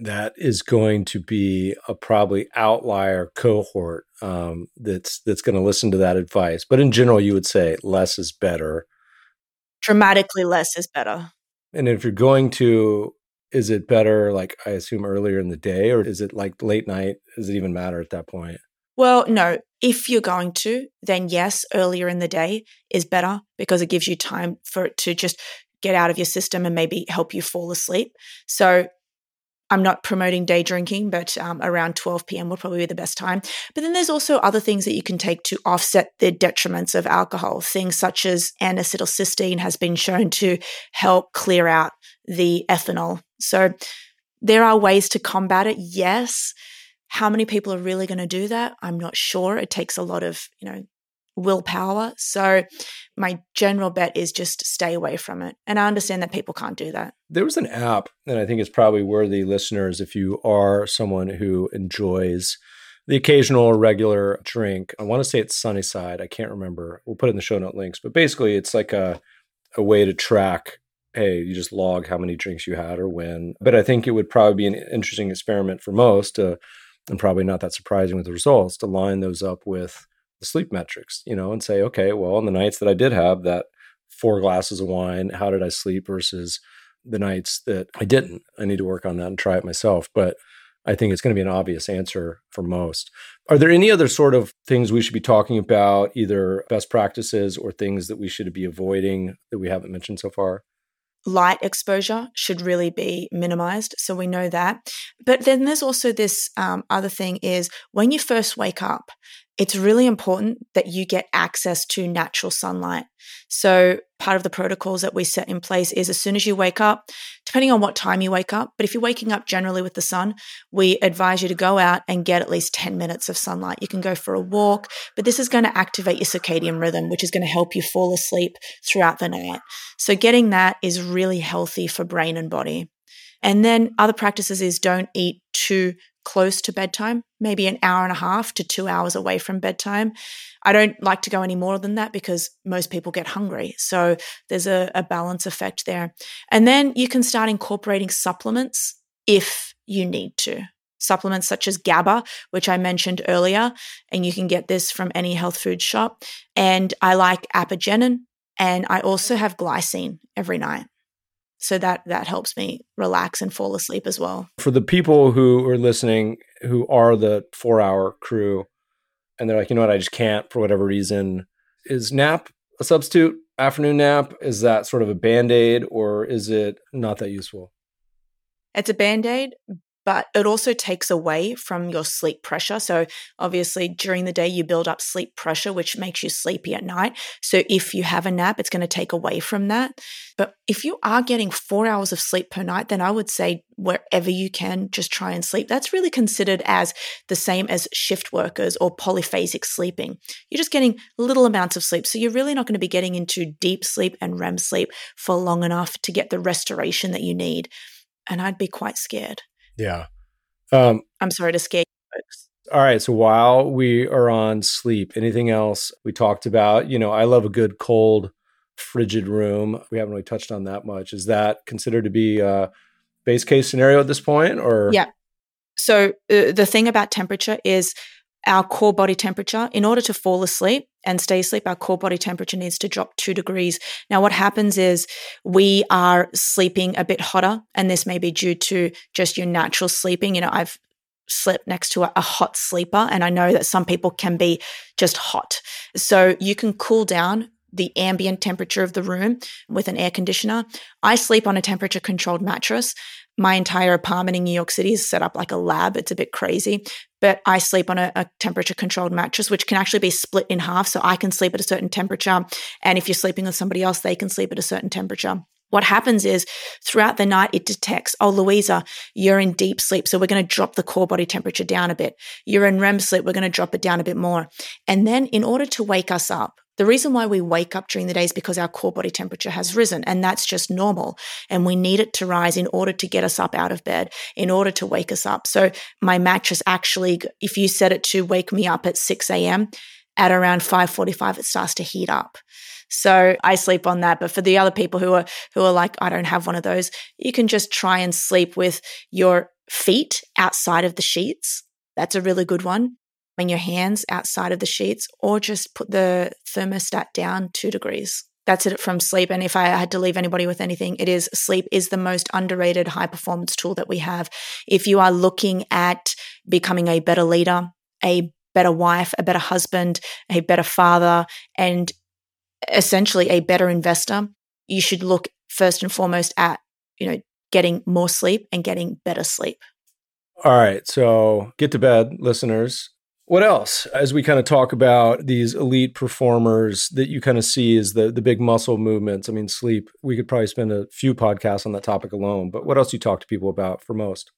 That is going to be a probably outlier cohort um, that's that's going to listen to that advice. But in general, you would say less is better. Dramatically less is better. And if you're going to, is it better, like I assume earlier in the day, or is it like late night? Does it even matter at that point? Well, no. If you're going to, then yes, earlier in the day is better because it gives you time for it to just get out of your system and maybe help you fall asleep. So I'm not promoting day drinking, but um, around twelve p.m. will probably be the best time. But then there's also other things that you can take to offset the detriments of alcohol. Things such as N acetylcysteine has been shown to help clear out the ethanol. So there are ways to combat it, yes. How many people are really going to do that? I'm not sure. It takes a lot of, you know, willpower. So my general bet is just stay away from it. And I understand that people can't do that. There was an app, and I think it's probably worthy listeners if you are someone who enjoys the occasional or regular drink. I want to say it's Sunnyside. I can't remember. We'll put it in the show note links. But basically, it's like a, a way to track, hey, you just log how many drinks you had or when. But I think it would probably be an interesting experiment for most, uh, and probably not that surprising with the results, to line those up with sleep metrics, you know, and say, okay, well, on the nights that I did have that four glasses of wine, how did I sleep versus the nights that I didn't? I need to work on that and try it myself. But I think it's going to be an obvious answer for most. Are there any other sort of things we should be talking about, either best practices or things that we should be avoiding that we haven't mentioned so far? Light exposure should really be minimized. So we know that. But then there's also this um, other thing is when you first wake up, it's really important that you get access to natural sunlight. So part of the protocols that we set in place is as soon as you wake up, depending on what time you wake up, but if you're waking up generally with the sun, we advise you to go out and get at least ten minutes of sunlight. You can go for a walk, but this is going to activate your circadian rhythm, which is going to help you fall asleep throughout the night. So getting that is really healthy for brain and body. And then other practices is don't eat too close to bedtime, maybe an hour and a half to two hours away from bedtime. I don't like to go any more than that because most people get hungry. So there's a, a balance effect there. And then you can start incorporating supplements if you need to. Supplements such as GABA, which I mentioned earlier, and you can get this from any health food shop. And I like Apigenin, and I also have glycine every night. So that that helps me relax and fall asleep as well. For the people who are listening, who are the four-hour crew, and they're like, you know what, I just can't for whatever reason, is nap a substitute? Afternoon nap, is that sort of a Band-Aid, or is it not that useful? It's a Band-Aid, but it also takes away from your sleep pressure. So obviously during the day, you build up sleep pressure, which makes you sleepy at night. So if you have a nap, it's going to take away from that. But if you are getting four hours of sleep per night, then I would say wherever you can, just try and sleep. That's really considered as the same as shift workers or polyphasic sleeping. You're just getting little amounts of sleep. So you're really not going to be getting into deep sleep and REM sleep for long enough to get the restoration that you need. And I'd be quite scared. Yeah. Um, I'm sorry to scare you folks. All right. So while we are on sleep, anything else we talked about? You know, I love a good cold, frigid room. We haven't really touched on that much. Is that considered to be a base case scenario at this point? Or yeah. So uh, the thing about temperature is our core body temperature, in order to fall asleep and stay asleep, our core body temperature needs to drop two degrees. Now, what happens is we are sleeping a bit hotter, and this may be due to just your natural sleeping. You know, I've slept next to a, a hot sleeper, and I know that some people can be just hot. So you can cool down the ambient temperature of the room with an air conditioner. I sleep on a temperature-controlled mattress. My entire apartment in New York City is set up like a lab. It's a bit crazy, but I sleep on a, a temperature-controlled mattress, which can actually be split in half. So I can sleep at a certain temperature, and if you're sleeping with somebody else, they can sleep at a certain temperature. What happens is throughout the night, it detects, oh, Louisa, you're in deep sleep, so we're going to drop the core body temperature down a bit. You're in REM sleep, we're going to drop it down a bit more. And then in order to wake us up, the reason why we wake up during the day is because our core body temperature has risen, and that's just normal. And we need it to rise in order to get us up out of bed, in order to wake us up. So my mattress actually, if you set it to wake me up at six a.m., at around five forty-five, it starts to heat up. So I sleep on that. But for the other people who are who are like, I don't have one of those, you can just try and sleep with your feet outside of the sheets. That's a really good one. And your hands outside of the sheets, or just put the thermostat down two degrees. That's it from sleep. And if I had to leave anybody with anything, it is sleep is the most underrated high performance tool that we have. If you are looking at becoming a better leader, a better wife, a better husband, a better father, and essentially a better investor, you should look first and foremost at, you know, getting more sleep and getting better sleep. All right. So get to bed, listeners. What else? As we kind of talk about these elite performers that you kind of see is the, the big muscle movements. I mean, sleep, we could probably spend a few podcasts on that topic alone, but what else do you talk to people about for most?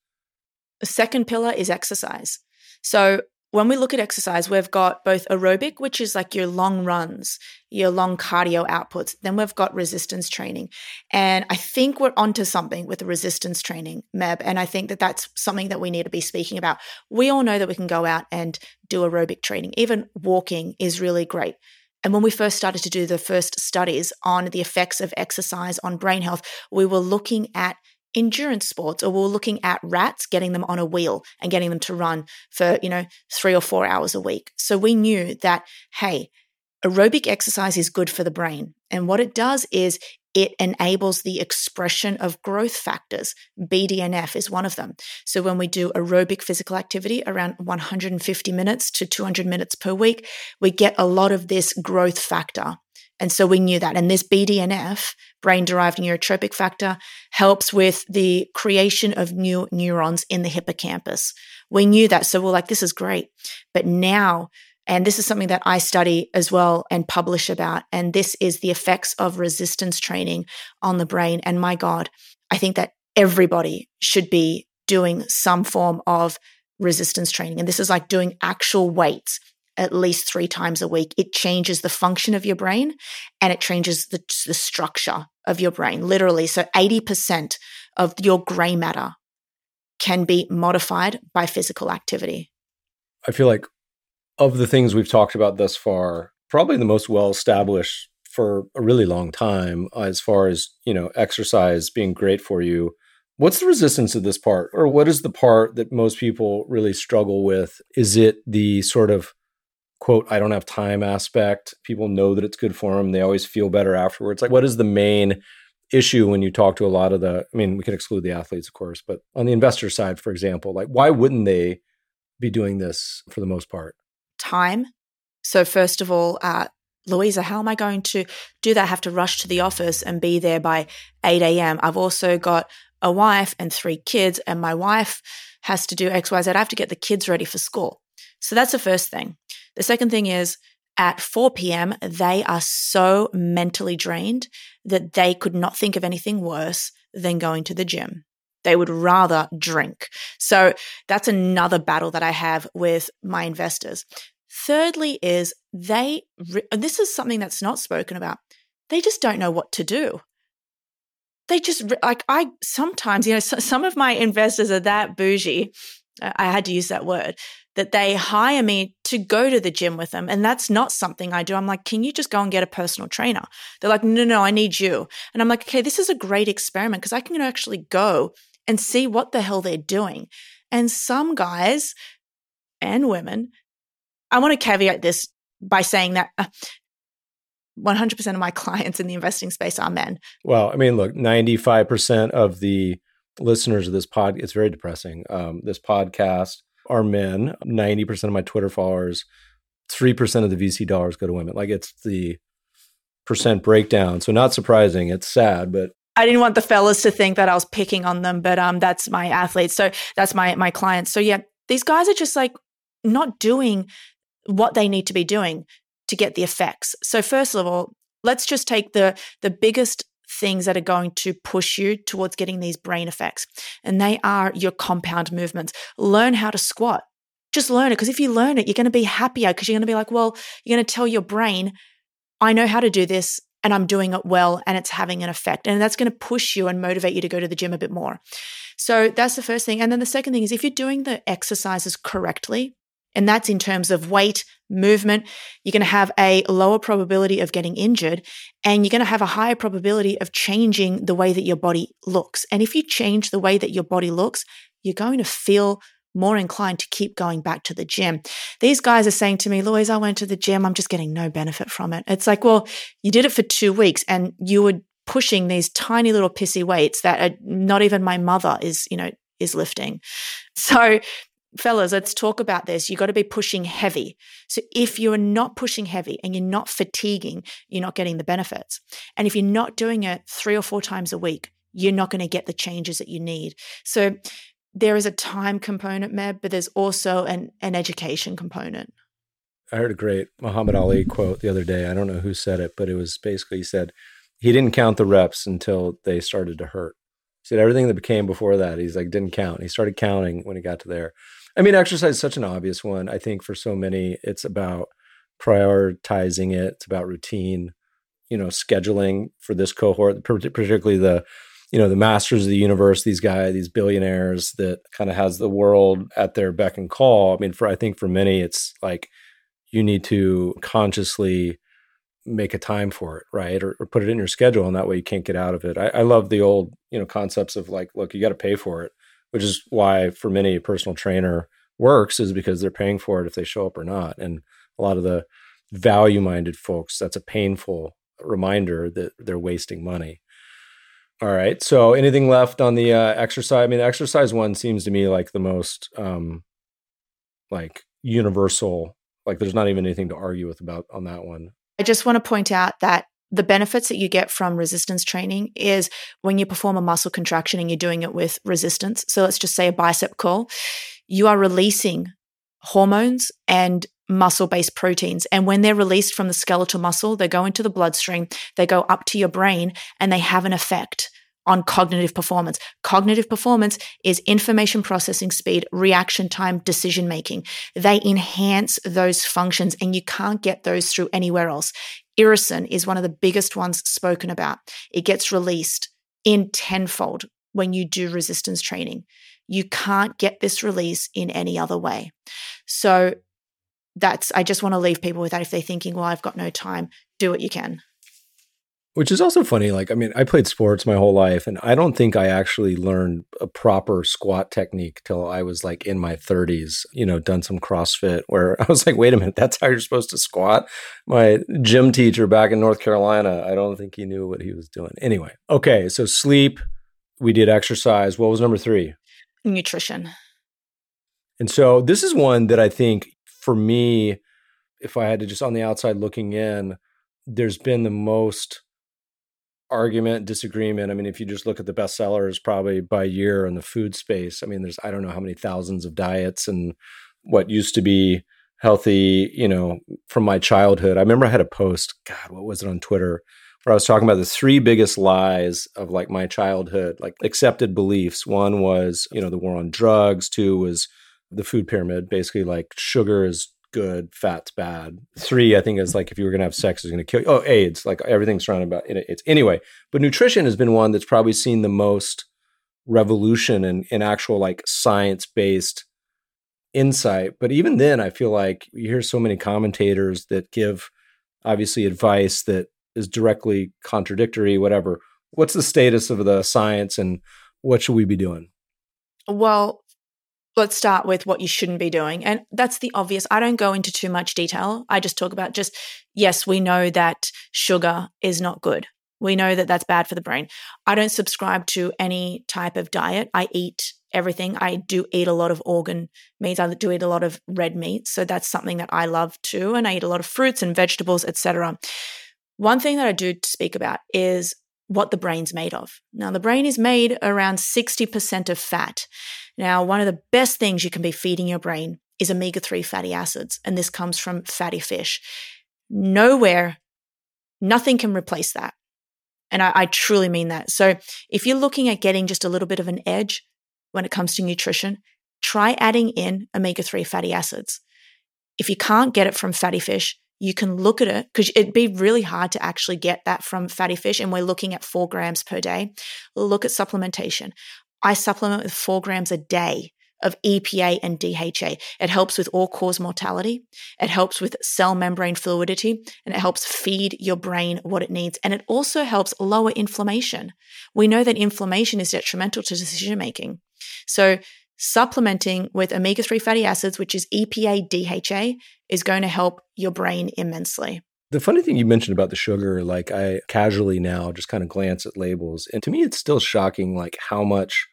The second pillar is exercise. So when we look at exercise, we've got both aerobic, which is like your long runs, your long cardio outputs. Then we've got resistance training. And I think we're onto something with resistance training, Meb. And I think that that's something that we need to be speaking about. We all know that we can go out and do aerobic training. Even walking is really great. And when we first started to do the first studies on the effects of exercise on brain health, we were looking at endurance sports, or we're looking at rats, getting them on a wheel and getting them to run for, you know, three or four hours a week. So we knew that, hey, aerobic exercise is good for the brain. And what it does is it enables the expression of growth factors. B D N F is one of them. So when we do aerobic physical activity around one hundred fifty minutes to two hundred minutes per week, we get a lot of this growth factor. And so we knew that. And this B D N F, brain-derived neurotropic factor, helps with the creation of new neurons in the hippocampus. We knew that. So we're like, this is great. But now, and this is something that I study as well and publish about, and this is the effects of resistance training on the brain. And my God, I think that everybody should be doing some form of resistance training. And this is like doing actual weights at least three times a week. It changes the function of your brain, and it changes the, the structure of your brain, literally. So eighty percent of your gray matter can be modified by physical activity. I feel like of the things we've talked about thus far, probably the most well-established for a really long time, as far as, you know, exercise being great for you. What's the resistance to this part? Or what is the part that most people really struggle with? Is it the sort of quote, I don't have time aspect? People know that it's good for them. They always feel better afterwards. Like, what is the main issue when you talk to a lot of the, I mean, we can exclude the athletes, of course, but on the investor side, for example, like, why wouldn't they be doing this for the most part? Time. So first of all, uh, Louisa, how am I going to do that? I have to rush to the office and be there by eight a.m. I've also got a wife and three kids, and my wife has to do X, Y, Z. I have to get the kids ready for school. So that's the first thing. The second thing is at four p.m., they are so mentally drained that they could not think of anything worse than going to the gym. They would rather drink. So that's another battle that I have with my investors. Thirdly is they, and this is something that's not spoken about, they just don't know what to do. They just, like I sometimes, you know, so, some of my investors are that bougie, I had to use that word, that they hire me to go to the gym with them. And that's not something I do. I'm like, can you just go and get a personal trainer? They're like, no, no, I need you. And I'm like, okay, this is a great experiment because I can actually go and see what the hell they're doing. And some guys and women, I want to caveat this by saying that uh, one hundred percent of my clients in the investing space are men. Well, I mean, look, ninety-five percent of the listeners of this pod, it's very depressing. Um, this podcast are men. ninety percent of my Twitter followers, three percent of the V C dollars go to women. Like, it's the percent breakdown. So not surprising. It's sad, but I didn't want the fellas to think that I was picking on them, but um, that's my athletes. So that's my my clients. So yeah, these guys are just like not doing what they need to be doing to get the effects. So first of all, let's just take the the biggest things that are going to push you towards getting these brain effects, and they are your compound movements. Learn how to squat. Just learn it, because if you learn it, you're going to be happier, because you're going to be like, well, you're going to tell your brain, I know how to do this, and I'm doing it well, and it's having an effect. And that's going to push you and motivate you to go to the gym a bit more. So that's the first thing. And then the second thing is, if you're doing the exercises correctly, and that's in terms of weight, movement, you're going to have a lower probability of getting injured, and you're going to have a higher probability of changing the way that your body looks. And if you change the way that your body looks, you're going to feel more inclined to keep going back to the gym. These guys are saying to me, Louise, I went to the gym, I'm just getting no benefit from it. It's like, well, you did it for two weeks and you were pushing these tiny little pissy weights that are not even my mother is, you know, is lifting. So fellas, let's talk about this. You got to be pushing heavy. So if you're not pushing heavy and you're not fatiguing, you're not getting the benefits. And if you're not doing it three or four times a week, you're not going to get the changes that you need. So there is a time component, Meb, but there's also an, an education component. I heard a great Muhammad Ali quote the other day. I don't know who said it, but it was basically, he said, he didn't count the reps until they started to hurt. He said everything that became before that, he's like, didn't count. He started counting when he got to there. I mean, exercise is such an obvious one. I think for so many, it's about prioritizing it. It's about routine, you know, scheduling for this cohort, particularly the you know, the masters of the universe, these guys, these billionaires that kind of has the world at their beck and call. I mean, for I think for many, it's like you need to consciously make a time for it, right? Or, or put it in your schedule, and that way you can't get out of it. I, I love the old, you know, concepts of like, look, you got to pay for it, which is why for many a personal trainer works, is because they're paying for it if they show up or not. And a lot of the value-minded folks, that's a painful reminder that they're wasting money. All right. So anything left on the uh, exercise? I mean, exercise one seems to me like the most um, like universal, like there's not even anything to argue with about on that one. I just want to point out that the benefits that you get from resistance training is when you perform a muscle contraction and you're doing it with resistance. So let's just say a bicep curl, you are releasing hormones and muscle-based proteins. And when they're released from the skeletal muscle, they go into the bloodstream, they go up to your brain, and they have an effect on cognitive performance. Cognitive performance is information processing speed, reaction time, decision-making. They enhance those functions, and you can't get those through anywhere else. Irisin is one of the biggest ones spoken about. It gets released in tenfold when you do resistance training. You can't get this release in any other way. So that's, I just want to leave people with that. If they're thinking, well, I've got no time, do what you can. Which is also funny. Like, I mean, I played sports my whole life, and I don't think I actually learned a proper squat technique till I was like in my thirties, you know, done some CrossFit where I was like, wait a minute, that's how you're supposed to squat? My gym teacher back in North Carolina, I don't think he knew what he was doing. Anyway. Okay. So sleep, we did exercise. What was number three? Nutrition. And so this is one that I think, for me, if I had to just on the outside looking in, there's been the most argument, disagreement. I mean, if you just look at the best sellers probably by year in the food space, I mean, there's, I don't know how many thousands of diets and what used to be healthy, you know, from my childhood. I remember I had a post, God, what was it on Twitter, where I was talking about the three biggest lies of like my childhood, like accepted beliefs. One was, you know, the war on drugs. Two was the food pyramid, basically like sugar is good, fat's bad. Three, I think, is like if you were going to have sex, it's going to kill you. Oh, AIDS, like everything's surrounded about it. It's anyway, but nutrition has been one that's probably seen the most revolution and in, in actual like science-based insight. But even then, I feel like you hear so many commentators that give obviously advice that is directly contradictory, whatever. What's the status of the science and what should we be doing? Well, let's start with what you shouldn't be doing. And that's the obvious. I don't go into too much detail. I just talk about just, yes, we know that sugar is not good. We know that that's bad for the brain. I don't subscribe to any type of diet. I eat everything. I do eat a lot of organ meats. I do eat a lot of red meat. So that's something that I love too. And I eat a lot of fruits and vegetables, et cetera. One thing that I do speak about is what the brain's made of. Now, the brain is made around sixty percent of fat. Now, one of the best things you can be feeding your brain is omega three fatty acids, and this comes from fatty fish. Nowhere, nothing can replace that. And I, I truly mean that. So if you're looking at getting just a little bit of an edge when it comes to nutrition, try adding in omega three fatty acids. If you can't get it from fatty fish, you can look at it, because it'd be really hard to actually get that from fatty fish, and we're looking at four grams per day. Look at supplementation. I supplement with four grams a day of E P A and D H A. It helps with all-cause mortality. It helps with cell membrane fluidity, and it helps feed your brain what it needs. And it also helps lower inflammation. We know that inflammation is detrimental to decision-making. So supplementing with omega three fatty acids, which is E P A, D H A, is going to help your brain immensely. The funny thing you mentioned about the sugar, like I casually now just kind of glance at labels. And to me, it's still shocking, like how much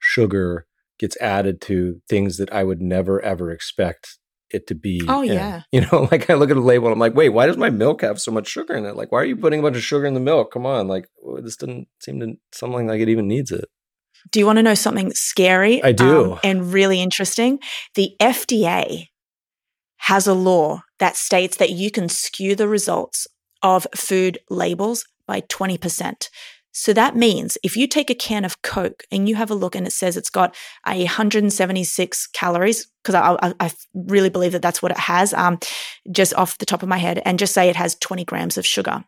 sugar gets added to things that I would never, ever expect it to be. Oh, in. Yeah. You know, like I look at a label and I'm like, wait, why does my milk have so much sugar in it? Like, why are you putting a bunch of sugar in the milk? Come on. Like, this doesn't seem to something like it even needs it. Do you want to know something scary? I do. Um, and really interesting? The F D A has a law that states that you can skew the results of food labels by twenty percent. So that means if you take a can of Coke and you have a look and it says it's got a one hundred seventy-six calories, because I, I, I really believe that that's what it has, um, just off the top of my head, and just say it has twenty grams of sugar.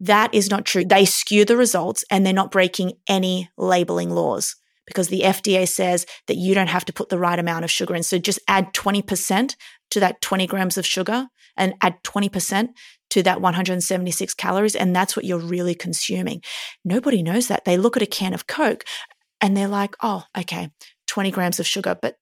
That is not true. They skew the results, and they're not breaking any labeling laws, because the F D A says that you don't have to put the right amount of sugar in. So just add twenty percent to that twenty grams of sugar, and add twenty percent to that one hundred seventy-six calories, and that's what you're really consuming. Nobody knows that. They look at a can of Coke and they're like, oh, okay, twenty grams of sugar, but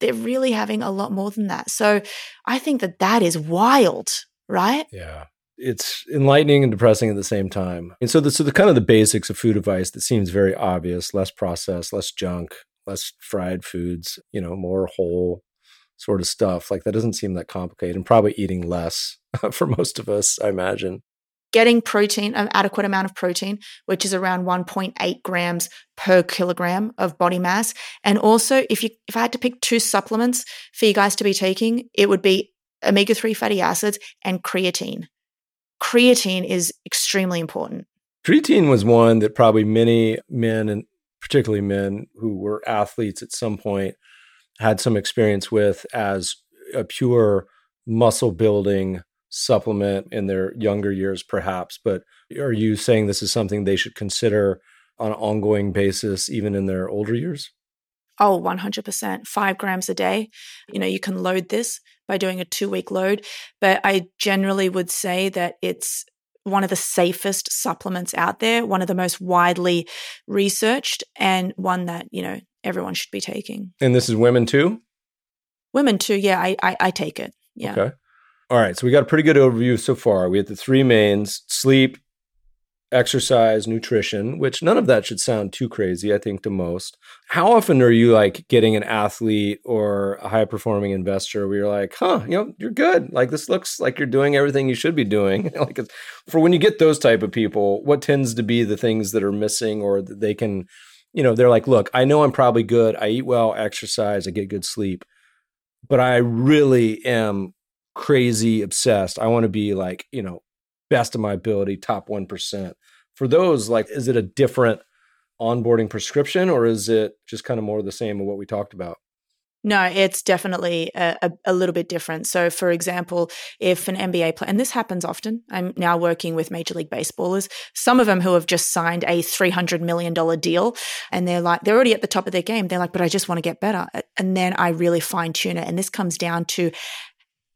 they're really having a lot more than that. So I think that that is wild, right? Yeah. It's enlightening and depressing at the same time. And so the, so the kind of the basics of food advice that seems very obvious, less processed, less junk, less fried foods, you know, more whole sort of stuff. Like that doesn't seem that complicated, and probably eating less for most of us, I imagine. Getting protein, an adequate amount of protein, which is around one point eight grams per kilogram of body mass. And also if you, if I had to pick two supplements for you guys to be taking, it would be omega three fatty acids and creatine. Creatine is extremely important. Creatine was one that probably many men, and particularly men who were athletes at some point, had some experience with as a pure muscle building supplement in their younger years, perhaps. But are you saying this is something they should consider on an ongoing basis, even in their older years? Oh, one hundred percent, five grams a day. You know, you can load this by doing a two-week load, but I generally would say that it's one of the safest supplements out there, one of the most widely researched, and one that, you know, everyone should be taking. And this is women too? Women too, yeah, I, I, I take it, yeah. Okay. All right, so we got a pretty good overview so far. We had the three mains: sleep, exercise, nutrition, which none of that should sound too crazy, I think, to most. How often are you like getting an athlete or a high performing investor where you're like, huh, you know, you're good. Like this looks like you're doing everything you should be doing. Like for when you get those type of people, what tends to be the things that are missing, or that they can, you know, they're like, look, I know I'm probably good. I eat well, exercise, I get good sleep, but I really am crazy obsessed. I want to be like, you know, best of my ability, top one percent. For those, like, is it a different onboarding prescription, or is it just kind of more the same of what we talked about? No, it's definitely a, a little bit different. So for example, if an N B A player, and this happens often, I'm now working with Major League Baseballers, some of them who have just signed a three hundred million dollars deal, and they're like, they're already at the top of their game. They're like, but I just want to get better. And then I really fine tune it. And this comes down to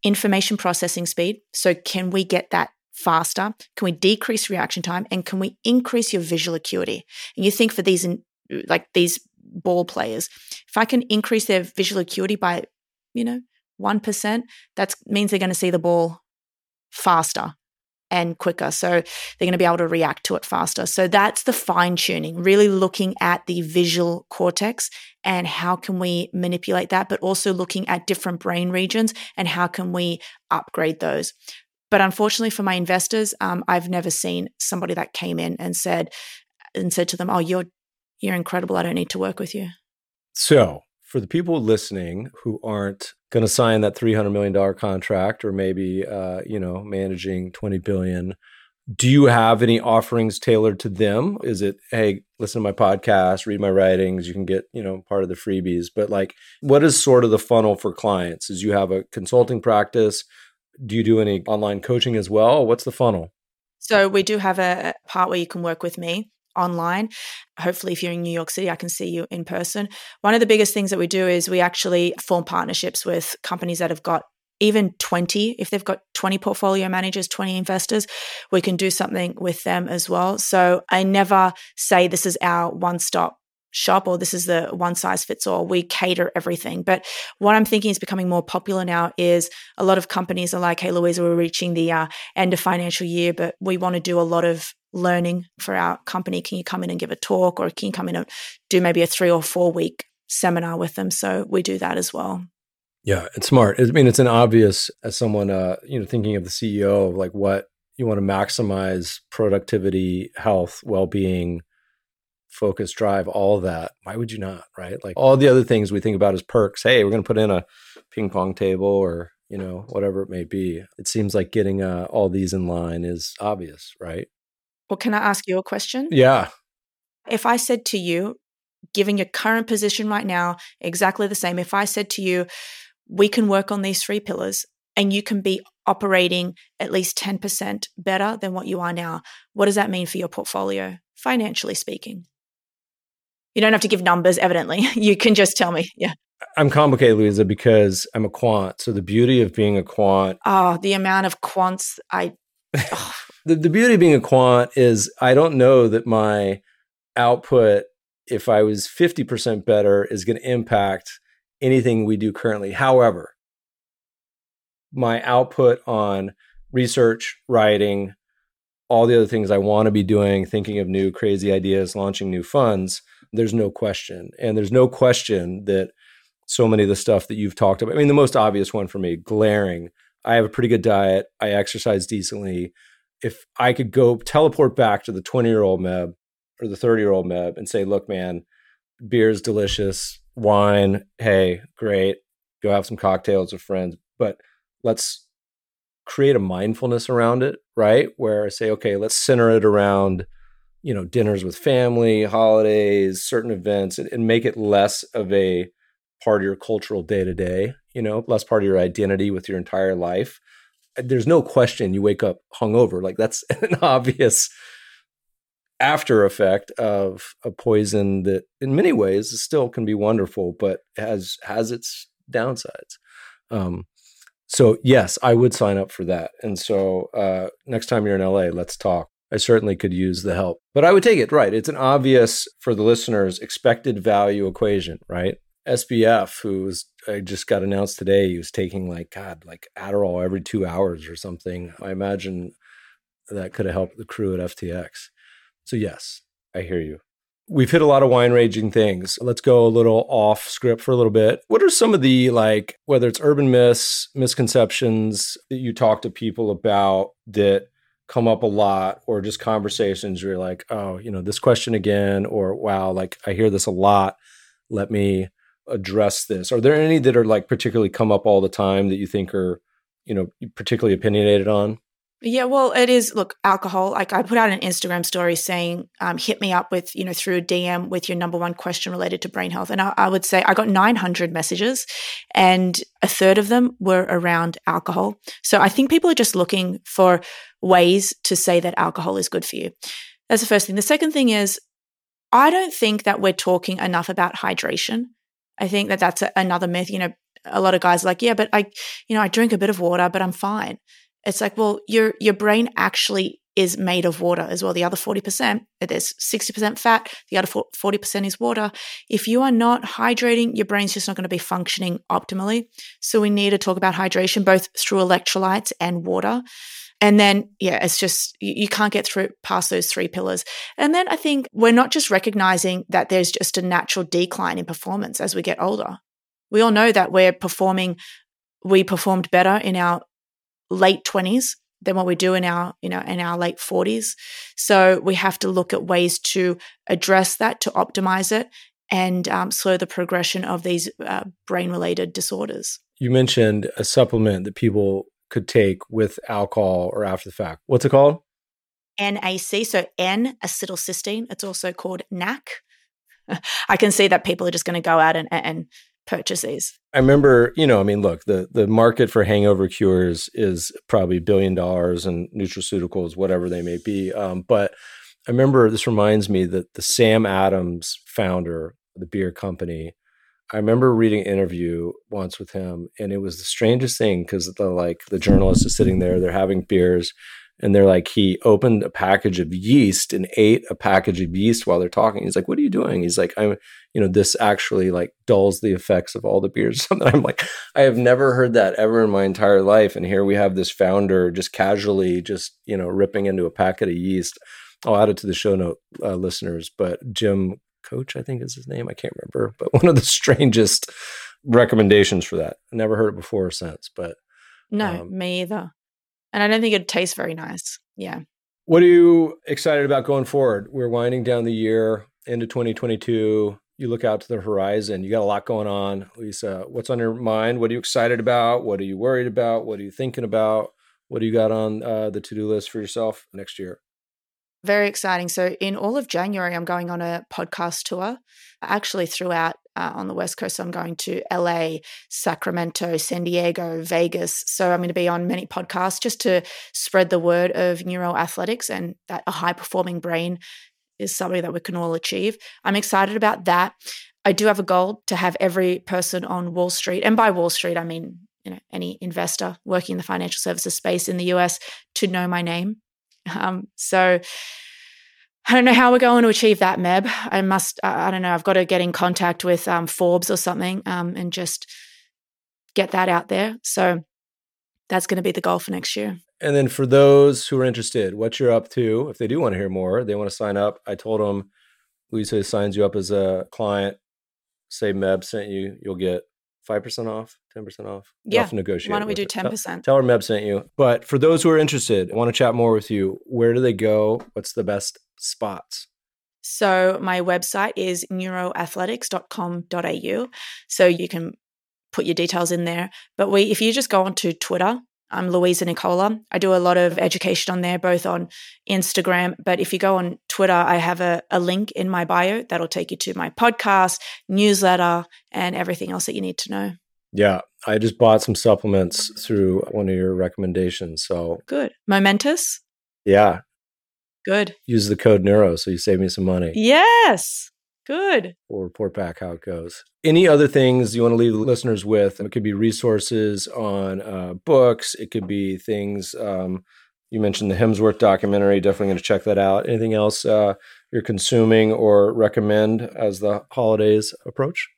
information processing speed. So can we get that faster? Can we decrease reaction time? And can we increase your visual acuity? And you think for these, like these ball players. If I can increase their visual acuity by, you know, one percent, that means they're going to see the ball faster and quicker. So they're going to be able to react to it faster. So that's the fine tuning, really looking at the visual cortex and how can we manipulate that, but also looking at different brain regions and how can we upgrade those. But unfortunately for my investors, um, I've never seen somebody that came in and said, and said to them, oh, you're, you're incredible. I don't need to work with you. So for the people listening who aren't going to sign that three hundred million dollars contract, or maybe, uh, you know, managing twenty billion, do you have any offerings tailored to them? Is it, hey, listen to my podcast, read my writings, you can get, you know, part of the freebies, but like, what is sort of the funnel for clients? Is you have a consulting practice? Do you do any online coaching as well? What's the funnel? So we do have a part where you can work with me online. Hopefully, if you're in New York City, I can see you in person. One of the biggest things that we do is we actually form partnerships with companies that have got even twenty, if they've got twenty portfolio managers, twenty investors, we can do something with them as well. So I never say this is our one-stop shop or this is the one size fits all. We cater everything. But what I'm thinking is becoming more popular now is a lot of companies are like, hey, Louisa, we're reaching the uh, end of financial year, but we want to do a lot of learning for our company. Can you come in and give a talk, or can you come in and do maybe a three or four week seminar with them? So we do that as well. Yeah, it's smart. I mean, it's an obvious as someone, uh, you know, thinking of the C E O, like what you want to maximize productivity, health, well-being, focus, drive, all of that. Why would you not, right? Like all the other things we think about as perks. Hey, we're going to put in a ping pong table or, you know, whatever it may be. It seems like getting uh, all these in line is obvious, right? Well, can I ask you a question? Yeah. If I said to you, given your current position right now, exactly the same, if I said to you, we can work on these three pillars and you can be operating at least ten percent better than what you are now, what does that mean for your portfolio, financially speaking? You don't have to give numbers, evidently. You can just tell me. Yeah. I'm complicated, Louisa, because I'm a quant. So the beauty of being a quant. Oh, the amount of quants I... Oh. the, the beauty of being a quant is I don't know that my output, if I was fifty percent better, is going to impact anything we do currently. However, my output on research, writing, all the other things I want to be doing, thinking of new crazy ideas, launching new funds, there's no question. And there's no question that so many of the stuff that you've talked about, I mean, the most obvious one for me, glaring, I have a pretty good diet. I exercise decently. If I could go teleport back to the twenty-year-old Meb or the thirty-year-old Meb and say, look, man, beer's delicious, wine, hey, great, go have some cocktails with friends, but let's create a mindfulness around it, right? Where I say, okay, let's center it around, you know, dinners with family, holidays, certain events, and, and make it less of a part of your cultural day-to-day, you know, less part of your identity with your entire life. There's no question you wake up hungover. Like that's an obvious after effect of a poison that in many ways still can be wonderful, but has has its downsides. Um, so yes, I would sign up for that. And so uh, next time you're in L A, let's talk. I certainly could use the help, but I would take it, right? It's an obvious, for the listeners, expected value equation, right? S B F, who was, I just got announced today, he was taking like, God, like Adderall every two hours or something. I imagine that could have helped the crew at F T X. So yes, I hear you. We've hit a lot of wine-raging things. Let's go a little off script for a little bit. What are some of the, like, whether it's urban myths, misconceptions that you talk to people about that come up a lot, or just conversations where you're like, oh, you know, this question again, or wow, like I hear this a lot. Let me address this. Are there any that are like particularly come up all the time that you think are, you know, particularly opinionated on? Yeah, well, it is, look, alcohol. Like I put out an Instagram story saying, um, hit me up with, you know, through a D M with your number one question related to brain health. And I, I would say I got nine hundred messages and a third of them were around alcohol. So I think people are just looking for ways to say that alcohol is good for you. That's the first thing. The second thing is, I don't think that we're talking enough about hydration. I think that that's a, another myth. You know, a lot of guys are like, yeah, but I, you know, I drink a bit of water, but I'm fine. It's like, well, your your brain actually is made of water as well. The other forty percent, there's sixty percent fat, the other forty percent is water. If you are not hydrating, your brain's just not going to be functioning optimally. So we need to talk about hydration, both through electrolytes and water. And then, yeah, it's just, you can't get through past those three pillars. And then I think we're not just recognizing that there's just a natural decline in performance as we get older. We all know that we're performing, we performed better in our late twenties than what we do in our, you know, in our late forties. So we have to look at ways to address that, to optimize it, and um, slow the progression of these uh, brain-related disorders. You mentioned a supplement that people could take with alcohol or after the fact. What's it called? N A C, so N acetylcysteine. It's also called N A C. I can see that people are just going to go out and, and purchase these. I remember, you know, I mean, look, the, the market for hangover cures is probably a billion dollars and nutraceuticals, whatever they may be. Um, but I remember, this reminds me that the Sam Adams founder of the beer company, I remember reading an interview once with him, and it was the strangest thing because the like the journalist is sitting there, they're having beers, and they're like, he opened a package of yeast and ate a package of yeast while they're talking. He's like, "What are you doing?" He's like, "I'm, you know, this actually like dulls the effects of all the beers." Something. I'm like, I have never heard that ever in my entire life, and here we have this founder just casually, just you know, ripping into a packet of yeast. I'll add it to the show note, uh, listeners. But Jim Coach, I think is his name. I can't remember, but one of the strangest recommendations for that. I never heard it before or since, but. No, um, me either. And I don't think it tastes very nice. Yeah. What are you excited about going forward? We're winding down the year into twenty twenty-two. You look out to the horizon. You got a lot going on. Lisa, what's on your mind? What are you excited about? What are you worried about? What are you thinking about? What do you got on uh, the to-do list for yourself next year? Very exciting. So in all of January, I'm going on a podcast tour. Actually, throughout uh, on the West Coast, I'm going to L A, Sacramento, San Diego, Vegas. So I'm going to be on many podcasts just to spread the word of Neuro Athletics and that a high-performing brain is something that we can all achieve. I'm excited about that. I do have a goal to have every person on Wall Street, and by Wall Street, I mean you know any investor working in the financial services space in the U S to know my name. Um, so I don't know how we're going to achieve that, Meb. I must, I, I don't know, I've got to get in contact with um, Forbes or something um, and just get that out there. So that's going to be the goal for next year. And then for those who are interested, what you're up to, if they do want to hear more, they want to sign up. I told them, Louisa signs you up as a client, say Meb sent you, you'll get five percent off, ten percent off. Yeah. Why don't we do ten percent? Tell, tell her Meb sent you. But for those who are interested, want to chat more with you, where do they go? What's the best spots? So my website is neuro athletics dot com dot a u. So you can put your details in there. But we, if you just go onto Twitter, I'm Louisa Nicola. I do a lot of education on there, both on Instagram. But if you go on Twitter, I have a, a link in my bio that'll take you to my podcast, newsletter, and everything else that you need to know. Yeah. I just bought some supplements through one of your recommendations. So good. Momentous? Yeah. Good. Use the code Neuro, so you save me some money. Yes. Good. We'll report back how it goes. Any other things you want to leave the listeners with? It could be resources on uh, books. It could be things. Um, you mentioned the Hemsworth documentary. Definitely going to check that out. Anything else uh, you're consuming or recommend as the holidays approach?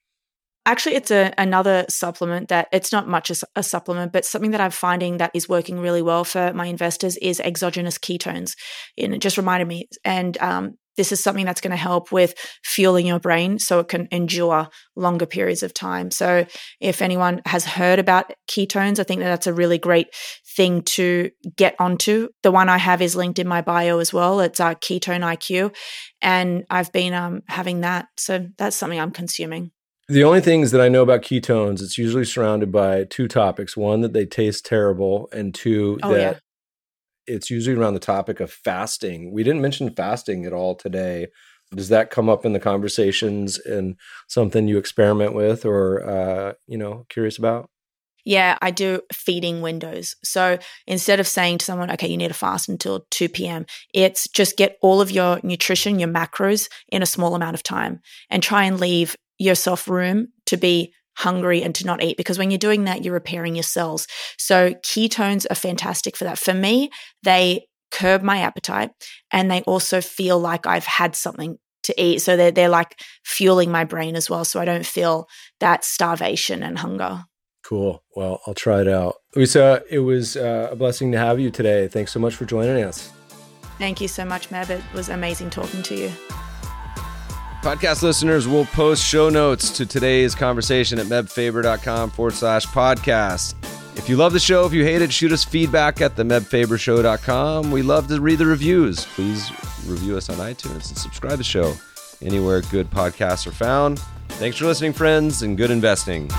Actually, it's a, another supplement that it's not much a, a supplement, but something that I'm finding that is working really well for my investors is exogenous ketones. And it just reminded me. And um, this is something that's going to help with fueling your brain so it can endure longer periods of time. So if anyone has heard about ketones, I think that that's a really great thing to get onto. The one I have is linked in my bio as well. It's uh, Ketone I Q. And I've been um, having that. So that's something I'm consuming. The only things that I know about ketones, it's usually surrounded by two topics. One, that they taste terrible, and two, oh, that yeah. It's usually around the topic of fasting. We didn't mention fasting at all today. Does that come up in the conversations and something you experiment with or, uh, you know, curious about? Yeah, I do feeding windows. So instead of saying to someone, okay, you need to fast until two p.m., it's just get all of your nutrition, your macros in a small amount of time and try and leave yourself room to be hungry and to not eat, because when you're doing that, you're repairing your cells. So ketones are fantastic for that. For me, they curb my appetite, and they also feel like I've had something to eat. So they're, they're like fueling my brain as well, so I don't feel that starvation and hunger. Cool. Well, I'll try it out. Louisa, it was uh, a blessing to have you today. Thanks so much for joining us. Thank you so much, Meb. It was amazing talking to you. Podcast listeners will post show notes to today's conversation at mebfaber.com forward slash podcast. If you love the show, if you hate it, shoot us feedback at the meb faber show dot com. We love to read the reviews. Please review us on iTunes and subscribe to the show anywhere good podcasts are found. Thanks for listening, friends, and good investing.